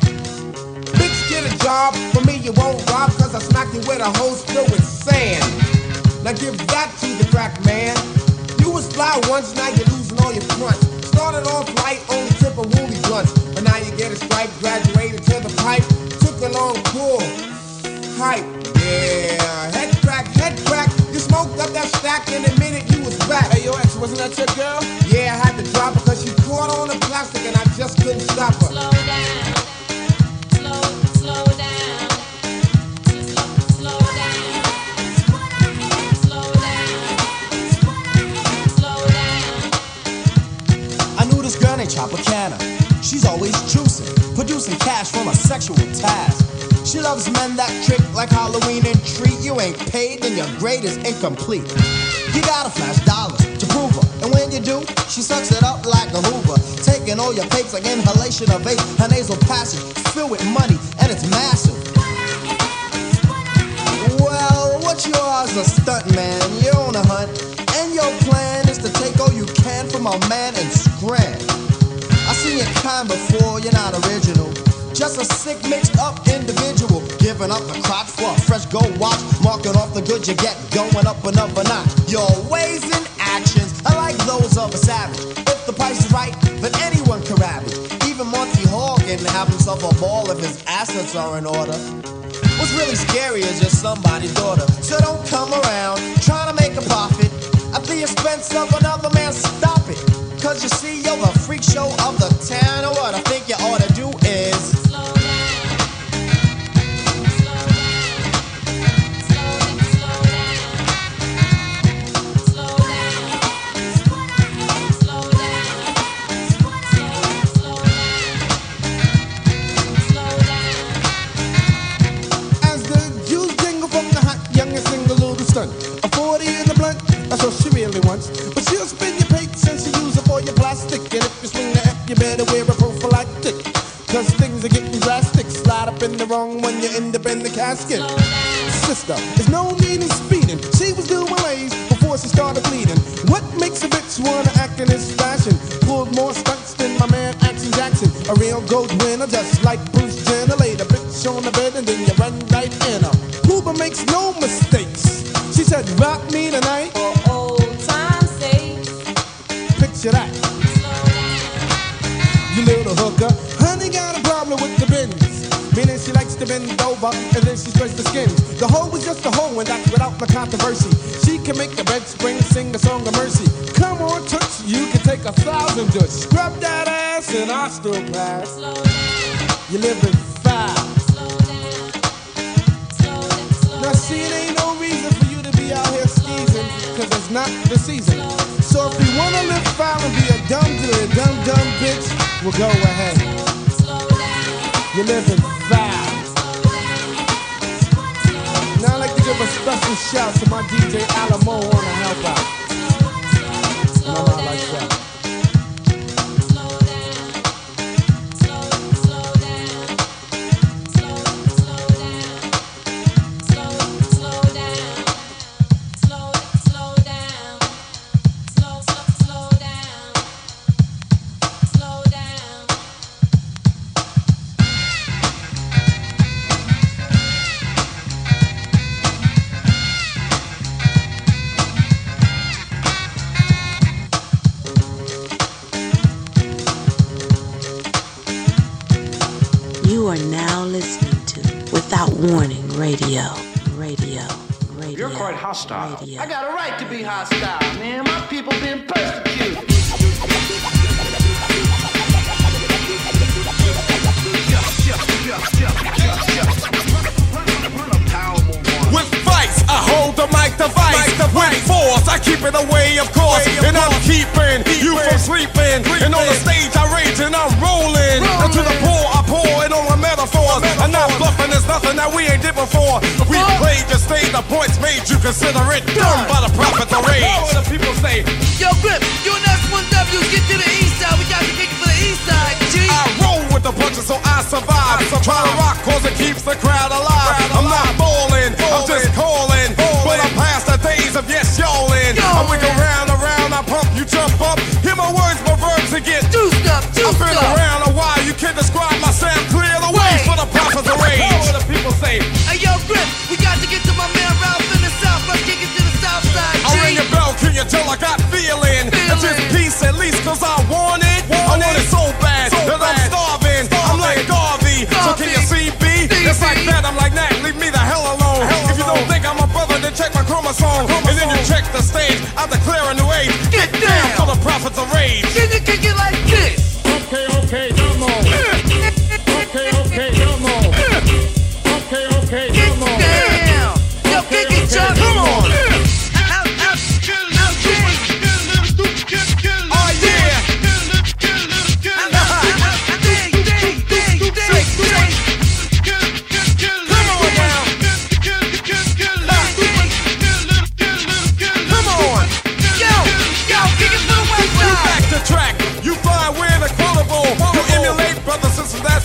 Bitch, get a job, for me you won't rob, cause I smack you with a whole spill with sand. Now give that to the crack man. You was fly once, now you're losing all your fronts. Started off light, only tip of woolly blunts, but now you get a stripe, graduated to the pipe, took a long pull. Hype, yeah, head crack, head crack. You smoked up that stack in a minute, you was back. Hey, yo, ex, wasn't that your girl? Yeah, I had to drop her cause she caught on the plastic and I just couldn't stop her. Slow down, slow, slow down, slow, slow down. It's what I am. Slow down, it's what I am. Slow down. I knew this girl named Tropicana. She's always juicing, producing cash from a sexual task. She loves men that trick like Halloween and treat. You ain't paid, then your grade is incomplete. You gotta flash dollars to prove her. And when you do, she sucks it up like a Hoover. Taking all your cakes like inhalation of vape. Her nasal passage filled with money, and it's massive. Well, what you are is a stunt, man. You're on a hunt, and your plan is to take all you can from a man and scram. I seen your kind before, you're not original. Just a sick, mixed-up individual, giving up the crotch for a fresh gold watch, marking off the good you get, going up another notch. Your ways and actions are like those of a savage. If the price is right, then anyone can ravage. Even Monty Hall can have himself a ball if his assets are in order. What's really scary is just somebody's daughter. So don't come around trying to make a profit at the expense of another man. Stop it, cause you see you're the freak show of the town. And what I think you ought to do is but she'll spin your plates and she'll use it for your plastic. And if you swing the F, you better wear a prophylactic, cause things are getting drastic. Slide up in the wrong one, you end up in the casket. Sister, there's no need in speeding. She was doing lays before she started bleeding. What makes a bitch wanna act in this fashion? Pulled more stunts than my man Action Jackson. A real gold winner, just like Bruce Jenner. Lay the bitch on the bed and then you run right in her. Cuba makes no mistakes. She said, rock me tonight. That. You little hooker, honey got a problem with the bins, meaning she likes to bend over and then she spreads the skins. The hoe is just a hoe and that's without the controversy. She can make the bed spring, sing a song of mercy. Come on, touch, you can take a thousand just scrub that ass and I still pass. You live in foul. Now see, it ain't no reason for you to be out here skeezing, cause it's not the season. So if you wanna live foul and be a dumb dude, a dumb dumb bitch, well go ahead. You're living foul. Now I like to give a special shout to my D J Alamo on the help out. And I'm out like that. Without Warning Radio. Radio. Radio. You're quite hostile. Radio. I got a right to be hostile, man. My people been persecuted. With vice, I hold the mic device. With force, I keep it away, of course. And I'm keeping you from sleeping. And on the stage, I rage and I'm rolling. And to the poor, I pour it on my metaphors. I'm not bluffing, there's nothing that we ain't did before. We played the stage, the points made, you consider it done by the prophet, the rage. What do the people say? Yo, Grip, you and us one W's, get to the east side. We got to kick it for the east side, G. I roll with the punches, so I survive. So try to rock, cause it keeps the crowd alive. I'm not bowling, I'm just calling. But I'm past the days of yes, y'all in. I wiggle round, around, I pump, you jump up. Hear my words, my verbs, and get juiced up, juiced up. I've been around a while, you can't describe my sound. Clear the way for the prophets of rage. What do people say? Hey, yo, Grip, we got to get to my man Ralph in the south. Let's kick it to the south side, G. I ring your bell, can you tell I got feeling? And just peace at least, cause I want it. I want it so bad that I'm starving. I'm like Garvey, so can you see B? It's like that, I'm like that, leave me the hell alone. If you don't think I'm a brother, then check my chromosome. And then you check the stage, I declare a new age. Get down for the prophets of rage. Can you kick it like this? Okay, okay, come on. Okay, okay, come on. Okay, okay, come on. Get down. Yo, kick it, Chuck. Come on.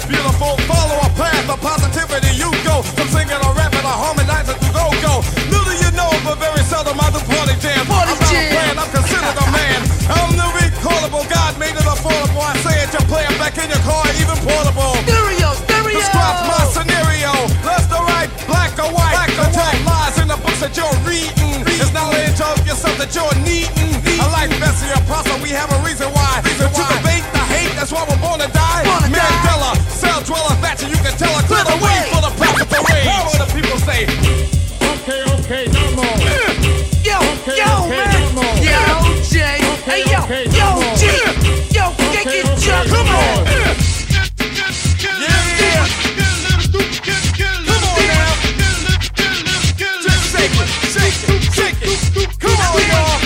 Beautiful, follow a path of positivity. You go from singing a rap and a harmonizer to go-go. Little you know, but very seldom I do party jam. Party I'm not jam. A plan, I'm considered a man. I'm the recallable, God made it affordable. I say it, you play it back in your car, even portable. Stereo, stereo. Describes my scenario. Left or right, black or white. Black or white. Lies in the books that you're reading. It's knowledge of yourself that you're needing. I like Bessie and Apostle, we have a reason why. Reason why. To debate the hate, that's why we're born to die. Born to Mandela. Die. Dweller, Thatcher, you can tell her clear the way for the prophet to rage. What do the people say? Okay, okay, come on. Yo, okay, yo, okay, man. Yo, J. Okay, hey, yo, okay, yo, G. Yo, kick it, Chuck. Come on. Yeah. Come on now. Just shake it, shake it, shake it. Come on, y'all.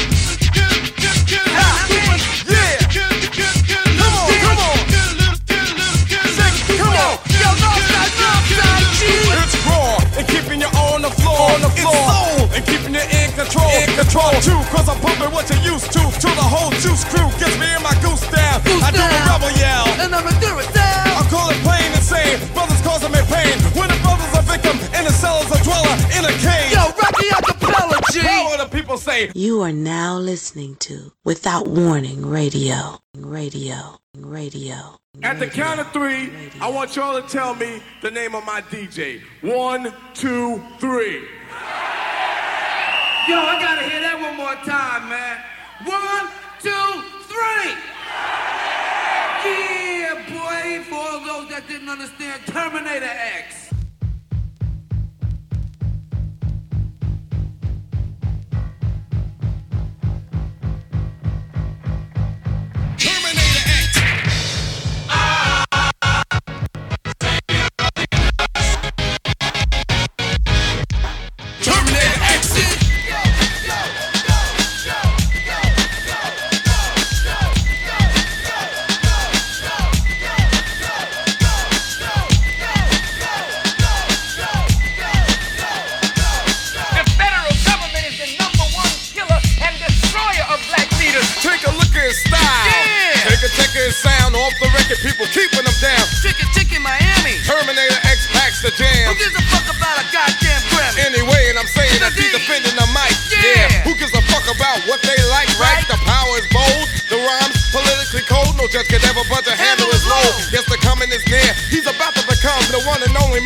In control, too, cause I'm pumping what you used to. To the whole juice crew, gets me in my goose down. Goose I do down. A rebel yell, and I'ma do it down. I call it plain and say, brothers causing me pain. When the brother's a victim, and the seller's a dweller in a cage. Yo, Rocky Acapella, G. How do the people say? You are now listening to Without Warning Radio. Radio. Radio. At the count of three, radio. I want y'all to tell me the name of my D J. One, two, three. Yo, I gotta hear that one more time, man. One, two, three. Yeah, boy, for all those that didn't understand, Terminator X.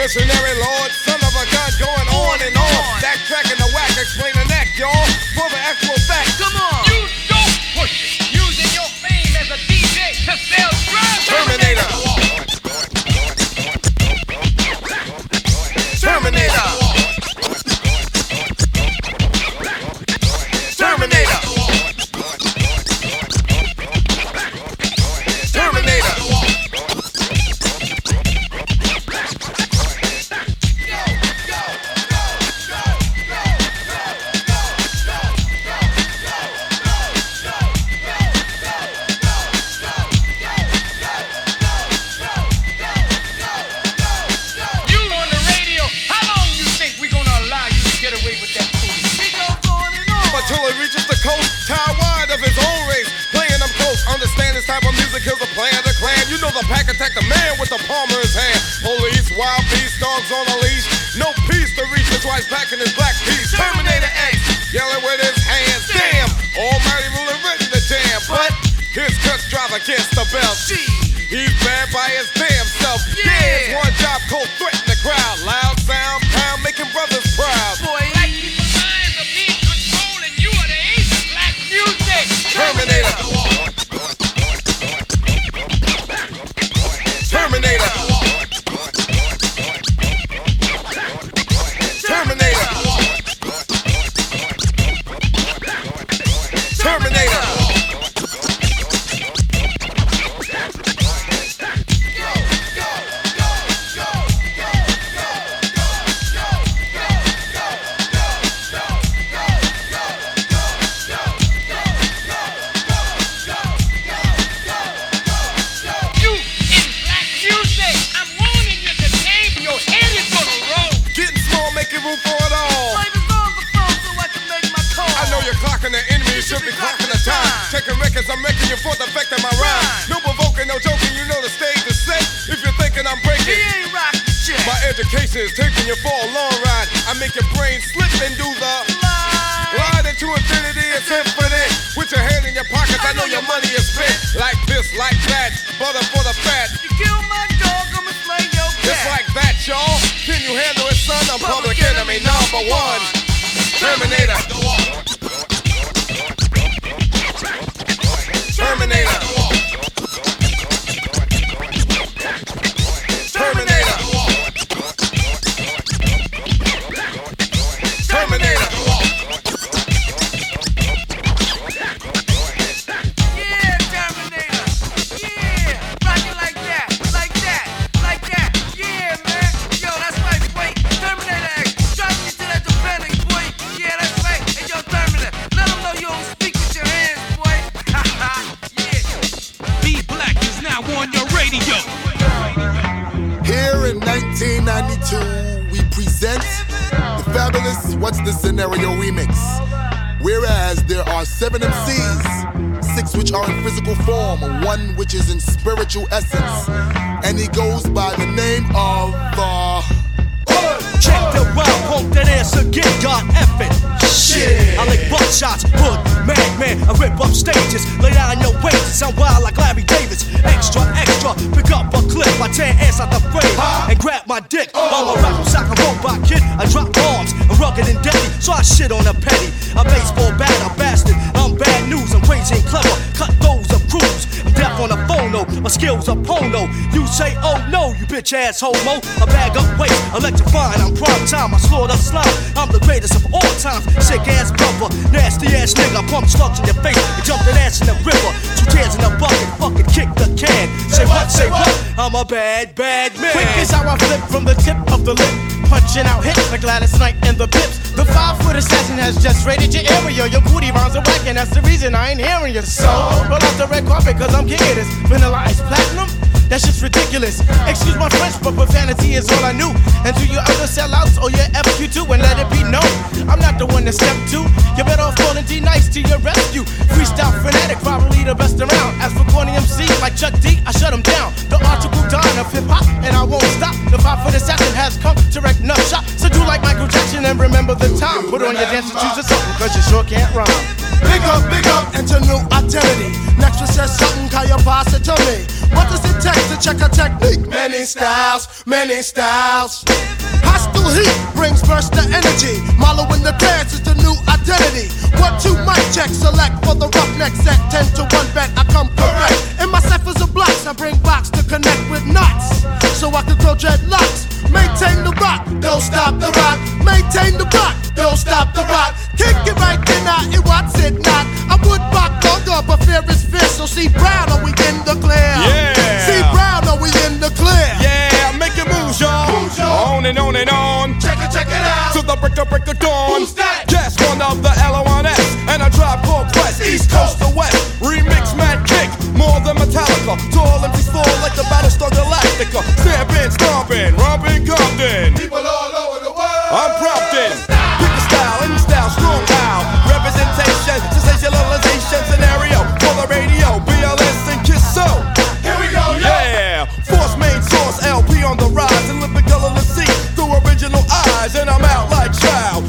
Missionary Lord, son of a gun, going on and on. Backtracking the whack, explaining that, y'all, for the actual fact. Come on. You don't push it. Using your fame as a D J to sell drugs. Terminator. Terminator. Ass homo, a bag up weight, electrifying, I'm prime time, I slaughter up slime, I'm the greatest of all times, sick ass bumper, nasty ass nigga, pump slugs in your face, and jump that ass in the river, two tears in the bucket, fucking kick the can, say what, say what, I'm a bad, bad man. Quick is how I flip from the tip of the lip, punching out hits like Gladys Knight and the Pips, the five-foot assassin has just raided your area, your booty rounds are whack and that's the reason I ain't hearing you, so, roll out the red carpet cause I'm kicking this, vanilla ice platinum, that shit's ridiculous. Excuse my French, but profanity is all I knew. And to your other sellouts or your F Q two, and let it be known, I'm not the one to step to. You better off calling D nice to your rescue. Freestyle fanatic, probably the best around. As for corny M C like Chuck D, I shut him down. The article done of hip hop, and I won't stop. The five foot assassin has come to wreck nut shop. So do like Michael Jackson and remember the time. Put on your dance and choose a song, cause you sure can't rhyme. Big up, big up, and your new identity. Next we says something, call your boss and tell me. What does it take to check a technique? Many styles, many styles. Hostile heat brings burst of energy. Marlowe in the dance is the new identity. One, two, mic check, select for the roughnecks at ten to one bet, I come correct. In my ciphers of blocks, I bring blocks to connect with knots. So I can grow dreadlocks, maintain the rock. rock, don't stop the rock, maintain the rock, don't stop the rock, kick it right then I it what's it not. I would rock longer, but fear is fear, so see Brown, are we in the clear? Yeah. See Brown, are we in the clear? Yeah, make your moves, y'all. On and on and on. Check it, check it out. To the break of break of dawn. Who's that? Yes, one of the L O N S and I drive called Quest, East Coast to West. Remix Mad Kick, more than Metallica. To all empty floor like the Battlestar Galactica. Stampin', stompin', rompin', Compton. People all over the world. I'm Prompton. Pick a style, any style, strong style. Representation, sensationalization scenario. For the radio, B L S and Kiss So. Here we go, yeah. Force main source, L P on the rise. And live the colorless sea through original eyes. And I'm out like child.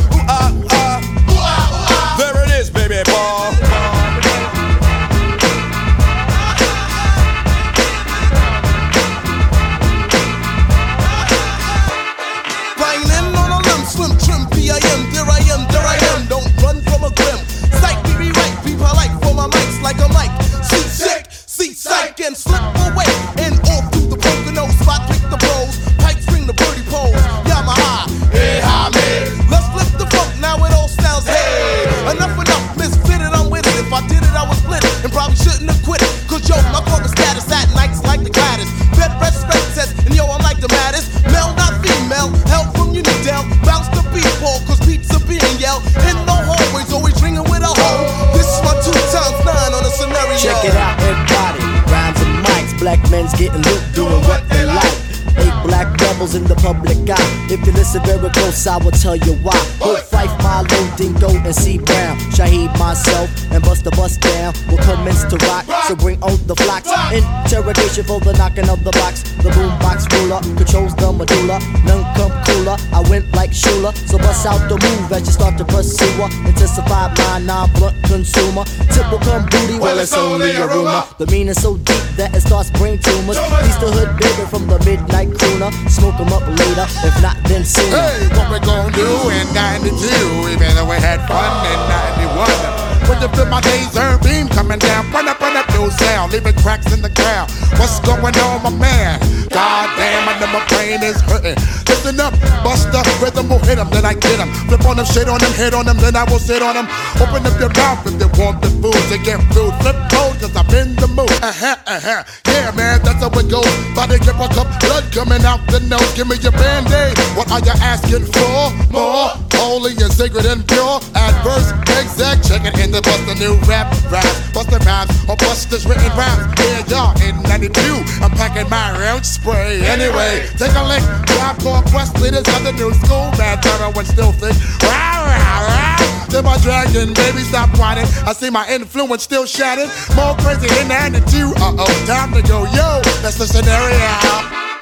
Getting looped, doing what they like. Eight black devils in the public eye. If you listen very close, I will tell you why. Hope Fife, Milo, Dingo, and C. Brown. Shaheed, myself, and Busta Bust Down will commence to rock, so bring out the flocks. Interrogation for the knocking of the box. The boombox ruler controls the medulla. None come cooler, I went like Shula. So bust out the move as you start to pursue her. Intensify my non-blunt consumer. Tip will come booty, well it's only a rumor. The meaning so deep that it starts brain tumors. He's the hood baby from the midnight crooner. Smoke him up later, if not then sooner. Hey, what we gon' do in ninety-two? Even though we had fun in ninety-one. When you feel my laser beam coming down, run up, run up, no sound, leaving cracks in the ground. What's going on, my man? God damn, I know my brain is hurting. Listen up, bust up, rhythm will hit him, then I get him. Flip on them, shit on them, hit on them, then I will sit on them. Open up your mouth if you want the food to get food. Flip cold, cause I'm in the mood. Uh-huh, uh-huh. Yeah, man, that's how it goes. Body give a cup, blood coming out the nose. Give me your Band-Aid. What are you asking for? More? Holy and sacred and pure. Adverse, exact, check it in the bust the new rap rhymes, bust the rhymes, or bust this written rhymes. Yeah, y'all in ninety-two, I'm packing my round spray. Anyway, take a lick, drive for quest leaders of the new school. Mad terror when still thick. Rah, rah, rah. Then my dragon baby stop whining. I see my influence still shattered. More crazy in ninety-two. Uh oh, time to go, yo. That's the scenario.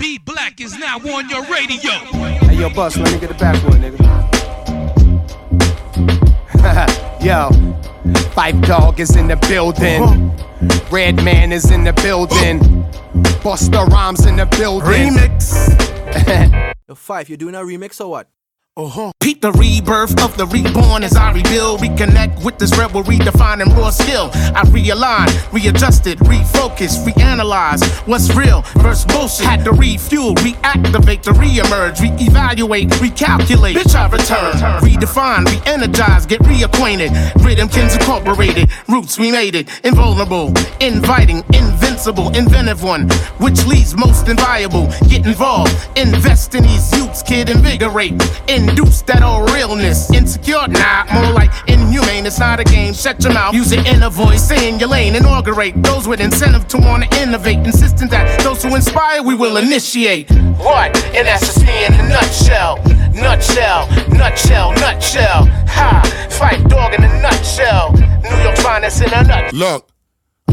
Be Black is now on your radio. Hey, yo, Bust, let me get the backboard, nigga. Yo. Five Dog is in the building. Red Man is in the building. Busta Rhymes in the building. Remix. Yo, Five, you doing a remix or what? Uh-huh. Peep the rebirth of the reborn as I rebuild. Reconnect with this rebel, redefining raw skill. I realign, readjusted, refocus, reanalyze what's real versus bullshit. Had to refuel, reactivate, to reemerge, reevaluate, recalculate. Bitch, I return, redefine, re-energize, get reacquainted. Rhythmkins Incorporated, roots we made it. Invulnerable, inviting, invincible, inventive one, which leads most inviable. Get involved, invest in these youths, kid, invigorate. In Induce that old realness. Insecure? Nah, more like inhumane. It's not a game. Shut your mouth. Use your inner voice. Stay in your lane. Inaugurate those with incentive to want to innovate. Insisting that those who inspire, we will initiate. What? And that's just me in a nutshell. Nutshell, nutshell, nutshell. Ha! Fight Dog in a nutshell. New York finance in a nutshell. Look.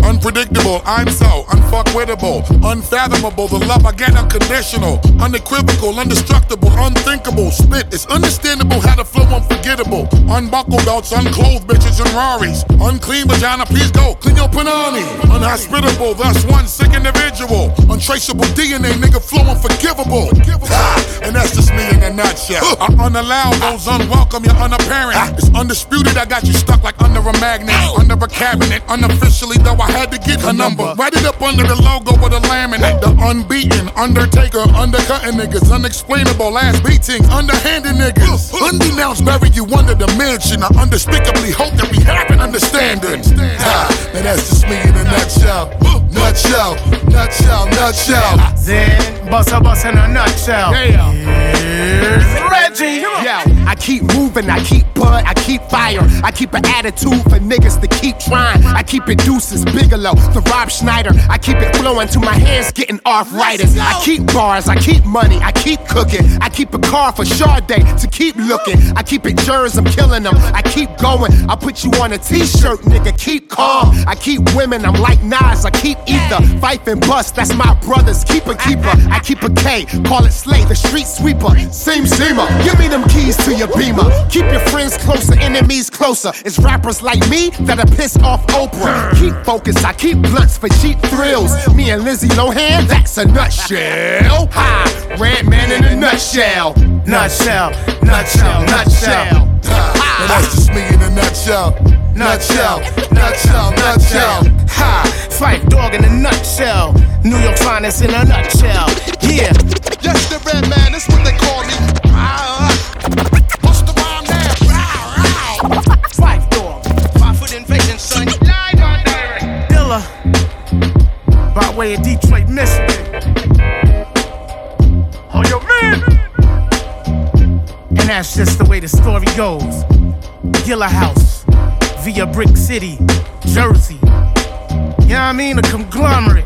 Unpredictable, I'm so unfuckwittable, unfathomable, the love I get unconditional, unequivocal, indestructible, unthinkable, spit, it's understandable how the flow unforgettable, Unbuckled belts, unclothed bitches and Raris. Unclean vagina, please go, clean your panani. Unhospitable, that's one sick individual. Untraceable D N A, nigga flow unforgivable. And that's just me in a nutshell. I unallow those unwelcome, you're unapparent. It's undisputed, I got you stuck like under a magnet, under a cabinet. Unofficially though, I had to get her number. Write it up under the logo with a laminate. The unbeaten, undertaker, undercutting niggas. Unexplainable ass beatings, underhanded niggas. Undenounced, bury you under the mansion. I unspeakably hope that we have an understanding. Ha, now that's just me in a nutshell. Nutshell, nutshell, nutshell. Zen, bussa, bussa in a nutshell. Here's Reggie. Yeah. I keep moving, I keep bud, I keep fire. I keep an attitude for niggas to keep trying. I keep it deuces, Bigelow, the Rob Schneider. I keep it flowing till my hands getting off writers. I keep bars, I keep money, I keep cooking. I keep a car for Sade to keep looking. I keep it jurors, I'm killing them. I keep going, I put you on a t-shirt, nigga, keep calm. I keep women, I'm like Nas, I keep ether. Fife and bust, that's my brother's keeper, keeper. I keep a K, call it Slay, the street sweeper. Seam seamer, give me them keys to your beamer. Keep your friends closer, enemies closer. It's rappers like me that are pissed off Oprah. Keep focused, I keep blunts for cheap thrills. Me and Lindsay Lohan, that's a nutshell. Ha, Red Man in a nutshell. Nutshell, nutshell, nutshell. Ha, that's just me in a nutshell. Nutshell, nutshell, nutshell. Ha, Fife Dog in a nutshell. New York finest in a nutshell. Yeah. Yes, the Red Man, that's what they call me. Bust the bomb down. Fife Dog. Five foot invasion, son. Dilla. By way of Detroit, Michigan. Oh, yo, man. And that's just the way the story goes. Gilla House, via Brick City, Jersey. You know what I mean? A conglomerate,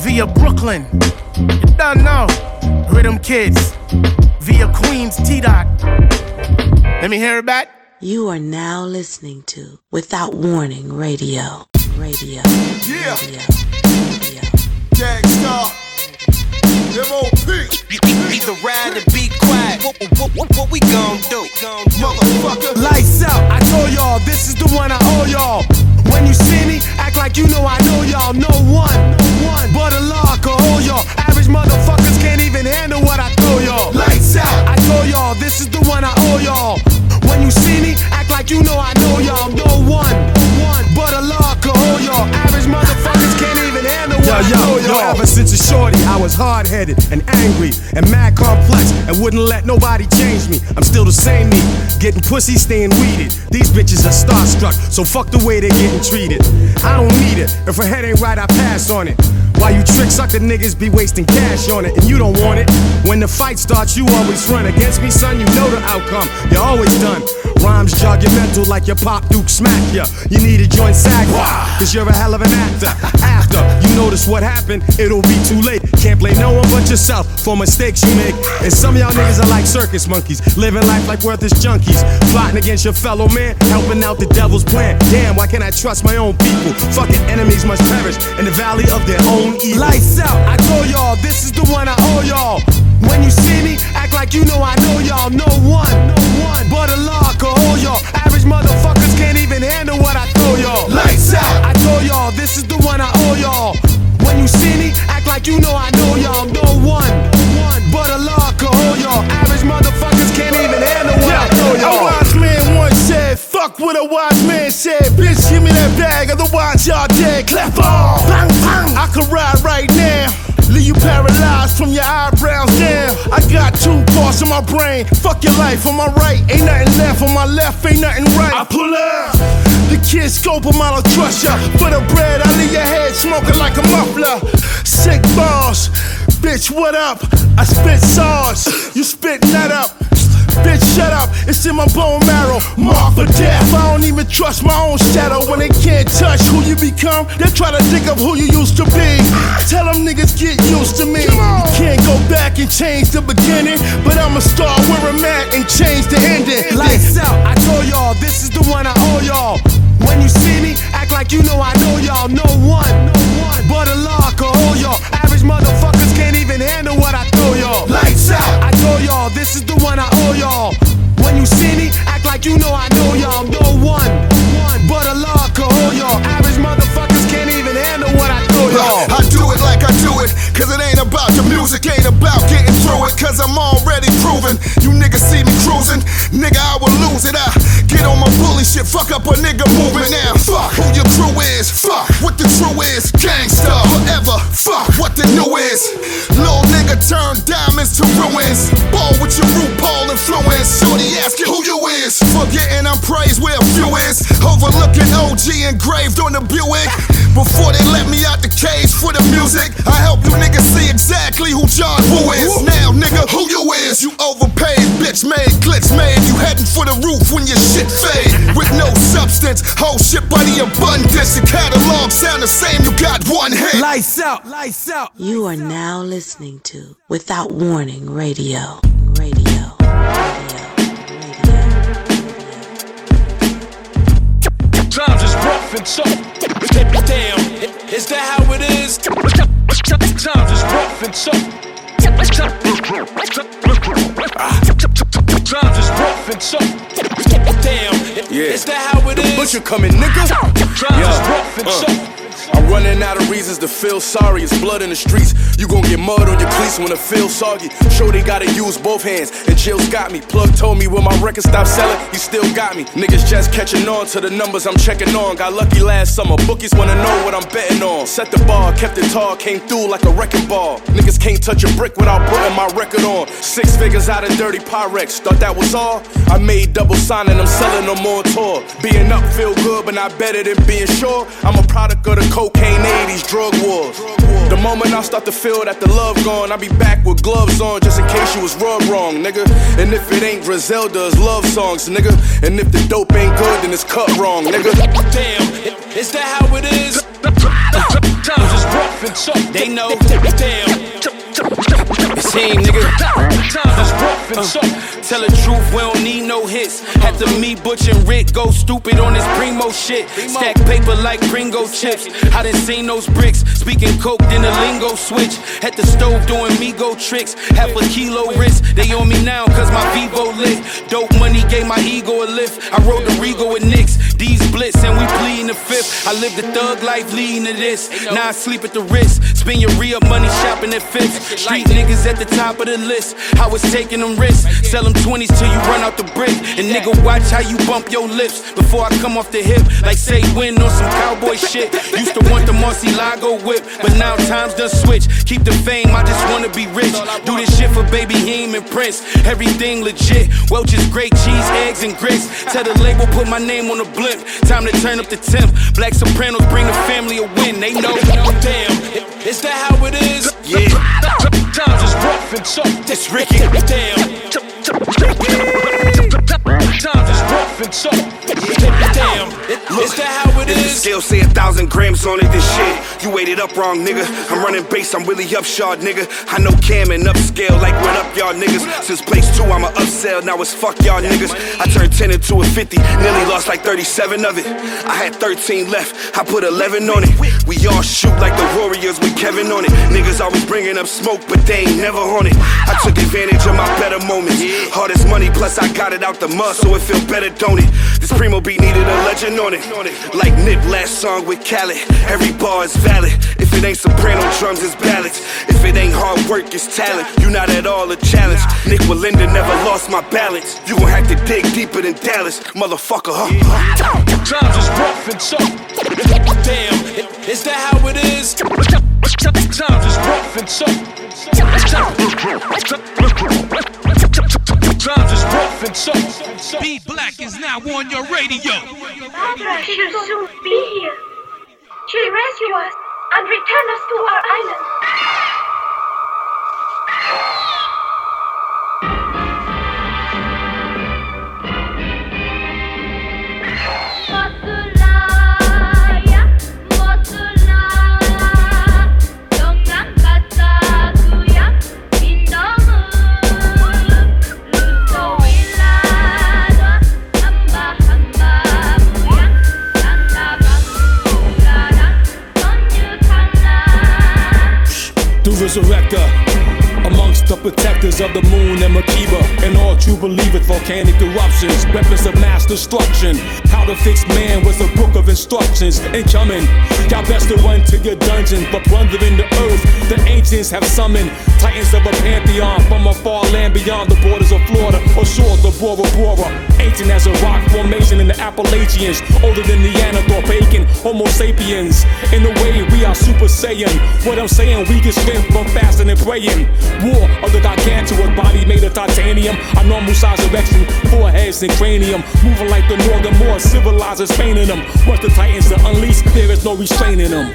via Brooklyn. You don't know. Rhythm Kids, via Queens, T-Dot. Let me hear it back. You are now listening to Without Warning Radio. Radio. Yeah. Radio. Radio. Gangsta. M O P Either ride or be quiet. What, what, what, what we gon' do? Motherfucker. Lights out, I told y'all, this is the one I owe y'all. When you see me, act like you know I know y'all. No one, no one but a law can hold y'all. Average motherfuckers can't even handle what I throw y'all. Lights out, I told y'all, this is the one I owe y'all. When you see me, act like you know I know y'all. No one, no one but a law can hold y'all. Average motherfuckers can't even handle what yo, I yo, know y'all. Yo, ever since a shorty, I was hard-headed and angry and mad complex and wouldn't let nobody change me. I'm still the same me, getting pussy, staying weeded. These bitches are starstruck, so fuck the way they're getting treated. I don't need it, if her head ain't right, I pass on it. While you trick sucker niggas be wasting cash on it, and you don't want it. When the fight starts, you always run against me, son, you know the outcome, you're always done. Rhymes jog your mental like your pop duke smack ya. You need a joint sag, cause you're a hell of an actor. After you notice what happened, it'll be too late. Can't blame no one but yourself for mistakes you make. And some of y'all niggas are like circus monkeys, living life like worthless junkies, plotting against your fellow man, helping out the devil's plan. Damn, why can't I trust my own people? Fucking enemies must perish in the valley of their own evil. Lights out, I told y'all, this is the one I owe y'all. When you see me, act like you know I know y'all. No one, no one but a law can hold y'all. Average motherfuckers can't even handle what I throw y'all. Lights out, I told y'all, this is the one I owe y'all. When you see me, act like you know I know y'all. No one, one but a law can hold y'all. Average motherfuckers can't even handle what yeah. I know y'all. A wise man once said, fuck what a wise man said. Bitch, give me that bag, otherwise y'all dead. Clap on, bang, bang. I can ride right now, leave you paralyzed from your eyebrows down. I got two parts in my brain. Fuck your life on my right, ain't nothing left. On my left, ain't nothing right. I pull up. The kids scope them, I don't trust ya. For the bread, I leave your head smoking like a muffler. Sick balls, bitch, what up? I spit sauce, you spit nut up. Bitch, shut up, it's in my bone marrow. Mark for death, I don't even trust my own shadow. When they can't touch who you become, they try to dig up who you used to be. Tell them niggas get used to me. You can't go back and change the beginning, but I'ma start where I'm at and change the ending. Lights out, I told y'all, this is the one I owe y'all. When you see me, act like you know I know y'all. No one, no one but a law can hold y'all. Average motherfuckers can't even handle what I throw y'all. Lights out, I told y'all, this is the one I owe y'all. When you see me, act like you know I know nigga, I would lose it. I get on my bully shit, fuck up a nigga movement now. Fuck who your crew is, fuck what the true is. Gangsta forever, fuck what the new is. Little nigga turn diamonds to ruins. Ball with your RuPaul influence. Shorty asking who you is. Forgetting I'm praised where a few is. Overlooking O G engraved on the Buick. Before they let me out the cage for the music, I help you niggas see exactly who John Woo is. Now nigga, who you is? You overpaid, bitch made, glitch made. You heading for the roof when your shit fade. With no substance, whole shit by the abundance. The catalog sound the same, you got one hit. Lights out, lights out. You are now listening to Without Warning Radio. Radio. Times is rough and tough. Damn, is that how it is? Times is rough and tough. Times is rough and tough. Damn, is that how it is? The butcher coming, nigga. Times is rough and tough. I'm running out of reasons to feel sorry. It's blood in the streets. You gon' get mud on your cleats when it feels soggy. Shorty gotta use both hands, and Jill's got me. Plug told me when my record stopped selling, he still got me. Niggas just catching on to the numbers I'm checking on. Got lucky last summer, bookies wanna know what I'm betting on. Set the bar, kept it tall, came through like a wrecking ball. Niggas can't touch a brick without putting my record on. Six figures out of dirty Pyrex, thought that was all? I made double sign and I'm selling them on tour. Being up feel good, but not better than being sure. I'm a product of the cocaine eighties, drug wars. The moment I start to feel that the love gone, I be back with gloves on just in case you was rubbed wrong, nigga. And if it ain't Griselda's love songs, nigga. And if the dope ain't good, then it's cut wrong, nigga. Damn, is that how it is? Times is rough and tough, they know. Damn, it's him, nigga. Times is rough and tough. Tell the truth, we don't need no hits. After me, Butch and Rick go stupid on this primo shit. Stack paper like Pringo chips. I done seen those bricks. Speaking coke, then the lingo switch. At the stove doing Mego tricks. Half a kilo wrist. They on me now cause my Vivo lit. Dope money gave my ego a lift. I rode the Rego with Knicks. These blitz and we pleading the fifth. I live the thug life leading to this. Now I sleep at the Ritz. Spend your real money shopping at Fifth. Street niggas at the top of the list. I was taking them risks. Sell them twenties till you run out the brick. And nigga, watch how you bump your lips before I come off the hip. Like say win on some cowboy shit. Used to want the Marcielago whip, but now times done switch. Keep the fame, I just wanna be rich. Do this shit for Baby Heem and Prince. Everything legit. Welch's great cheese, eggs and grits. Tell the label put my name on the blimp. Time to turn up the temp. Black Sopranos bring the family a win. They know. Damn, is that how it is? Yeah. Times is rough and tough. That's Ricky. Damn. Times is rough and tough. Damn, look, is that how it is? If the scale say a thousand grams on it, this shit. You weighed it up wrong, nigga. I'm running bass, I'm really upshot, nigga. I know Cam and upscale like what up, y'all niggas. Since place two, I'm a upsell, now it's fuck y'all niggas. I turned ten into a fifty, nearly lost like thirty-seven of it. I had thirteen left, I put eleven on it. We all shoot like the Warriors with Kevin on it. Niggas always bringing up smoke, but they ain't never on it. I took advantage of my better moments. Hardest money, plus I got it out the mud, so it feel better, don't it? This primo beat needed a legend on it. Like Nip last song with Khaled, every bar is valid. If it ain't soprano drums, it's ballads. If it ain't hard work, it's talent. You not at all a challenge. Nick Walinda never lost my balance. You gon' have to dig deeper than Dallas, motherfucker, huh? Times is rough and tough. Damn, is that how it is? Times is rough and tough. Times is rough and tough. Be Black is now on your radio. Barbara, she will soon be here. She'll rescue us and return us to our island. Resurrector amongst the protectors of the moon and Makiba and all you believe it's volcanic eruptions, weapons of mass destruction. How to fix man was a book of instructions. Incoming, y'all best to run to your dungeon, but plundering the earth, the ancients have summoned titans of a pantheon from a far land beyond the borders of Florida or shores of Bora Bora. Ancient as a rock formation in the Appalachians, older than Neanderthal, Bacon, Homo sapiens. In a way, we are Super Saiyan. What I'm saying, we get strength from fasting and praying. War of the gargantuan body made of titanium. A normal size erection, foreheads and cranium, moving like the northern more civilized is painting them. Once the titans are unleashed, there is no restraining them.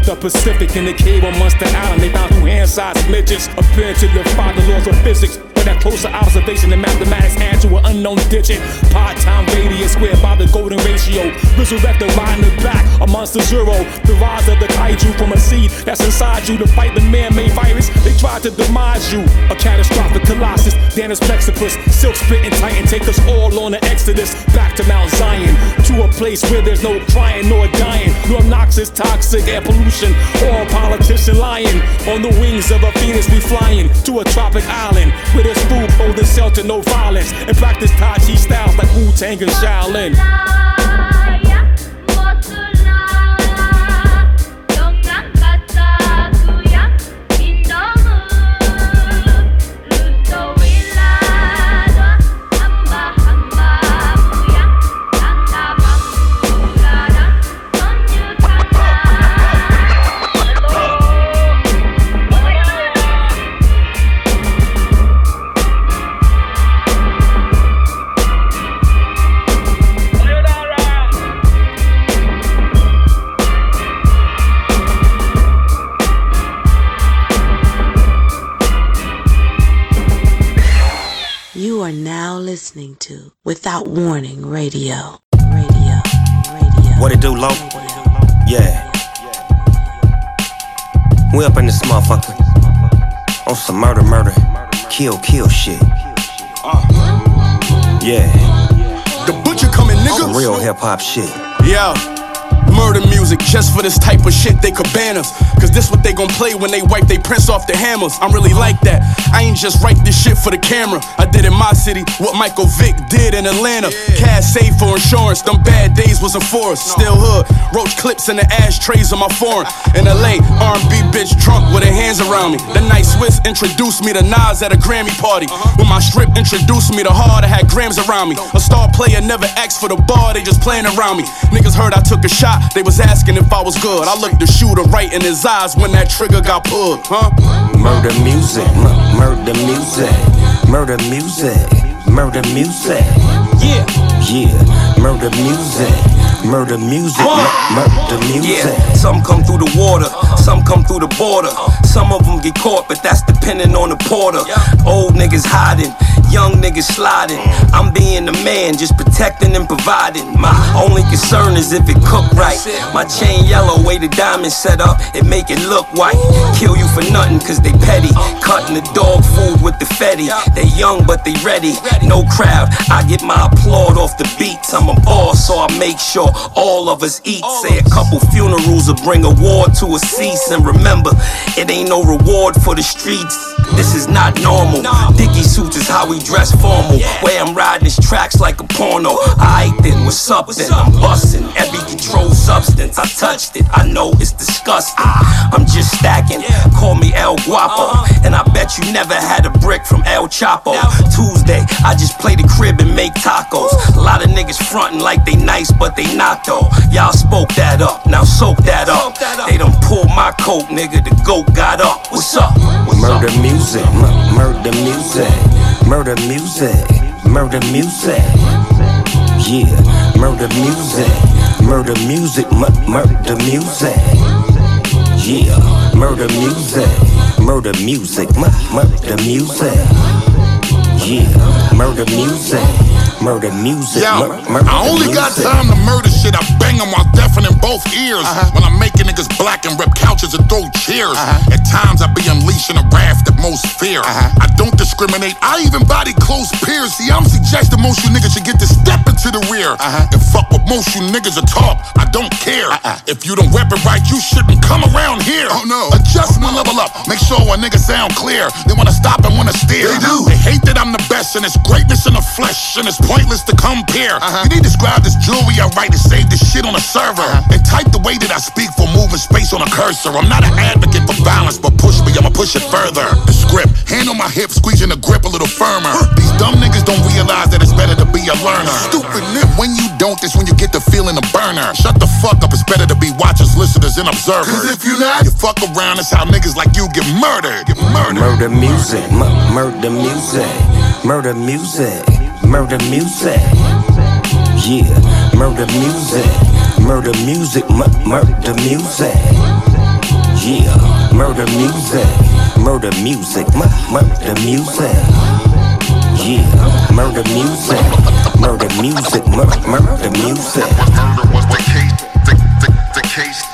The Pacific in the cave on Monster Island, they found two hand-sized midgets appearing to your father laws of physics. But that closer observation in mathematics adds to an unknown digit. Pi time radius squared by the golden ratio. Resurrected riding the back, a monster zero. The rise of the kaiju from a seed that's inside you to fight the man-made virus. They tried to demise you. A catastrophic colossus, Danus Plexipus, silk spitting titan, take us all on an exodus back to Mount Zion, to a place where there's no crying nor dying, nor noxious toxic air pollution or a politician lying. On the wings of a phoenix we flying to a tropic island with a food, fold and shelter, no violence, and practice Tai Chi styles like Wu-Tang and Shaolin. You are now listening to Without Warning Radio. Radio. Radio. What it do, low? Yeah. We up in this motherfucker. On some murder, murder. Kill, kill shit. Yeah. The butcher coming, nigga. Some real hip hop shit. Yeah. Murder music, just for this type of shit they could ban us. Cause this what they gon' play when they wipe they prints off the hammers. I'm really like that, I ain't just write this shit for the camera. I did in my city what Michael Vick did in Atlanta, yeah. Cash saved for insurance, them bad days wasn't for us. Still hood, roach clips in the ashtrays of my foreign. In L A, R and B bitch drunk with her hands around me. The night Swiss introduced me to Nas at a Grammy party. When my strip introduced me to hard, I had grams around me. A star player never asked for the bar, they just playing around me. Niggas heard I took a shot, they was asking if I was good. I looked the shooter right in his eyes when that trigger got pulled, huh? Murder music, m- murder music, murder music, murder music. Yeah, yeah, murder music. Murder music, m- murder music. Yeah, some come through the water, some come through the border. Some of them get caught, but that's depending on the porter. Old niggas hiding, young niggas sliding. I'm being the man, just protecting and providing. My only concern is if it cook right. My chain yellow, way the diamond set up, it make it look white. Kill you for nothing, cause they petty. Cutting the dog food with the fetty. They young, but they ready. No crowd, I get my applaud off the beats. I'm a boss, so I make sure all of us eat. Say a couple funerals will bring a war to a cease. And remember, it ain't no reward for the streets. This is not normal. Dickie suits is how we dress formal. Way I'm riding his tracks like a porno. Aight then, what's up then? I'm bustin' every controlled substance. I touched it, I know it's disgusting. I'm just stacking, call me El Guapo. And I bet you never had a brick from El Chapo. Tuesday, I just play the crib and make tacos. A lot of niggas frontin' like they nice, but they not though. Y'all spoke that up, now soak that up. They done pulled my coat, nigga, the goat got up. What's up? What's murder up? Music, m- murder music, murder music, murder music. Yeah, murder music, murder music, m- murder music. Yeah, murder music, murder music, m- murder music. Yeah, murder music. murder music. Yeah, mur- murder I only music. Got time to murder shit. I bang them while deafening both ears. Uh-huh. When I'm making niggas black and rep couches and throw chairs. Uh-huh. At times I be unleashing a wrath that most fear. Uh-huh. I don't discriminate. I even body close peers. See, I'm suggesting most you niggas should get to step into the rear. Uh-huh. And fuck what most you niggas are taught. I don't care. Uh-uh. If you don't rep it right, you shouldn't come around here. Oh no. Adjustment, level up. Make sure a nigga sound clear. They wanna stop and wanna steer. They do. They hate that I'm the best, and it's greatness in the flesh, and it's pointless to compare. Uh-huh. You need to describe this jewelry I write and save this shit on a server. Uh-huh. And type the way that I speak for moving space on a cursor. I'm not an advocate for violence, but push me, I'ma push it further. The script, hand on my hip, squeezing the grip a little firmer. Huh. These dumb niggas don't realize that it's better to be a learner. Stupid nip. When you don't, it's when you get the feeling of burner. Shut the fuck up, it's better to be watchers, listeners, and observers. Cause if you not, you fuck around, it's how niggas like you get murdered. Get murdered. Murder music, M- murder music, murder music, murder music. Yeah, murder music, murder music, M- murder music. Yeah, murder music, murder music, M- murder music. Yeah, murder music, murder music, M- murder music. Murder was the case, the, the, the case.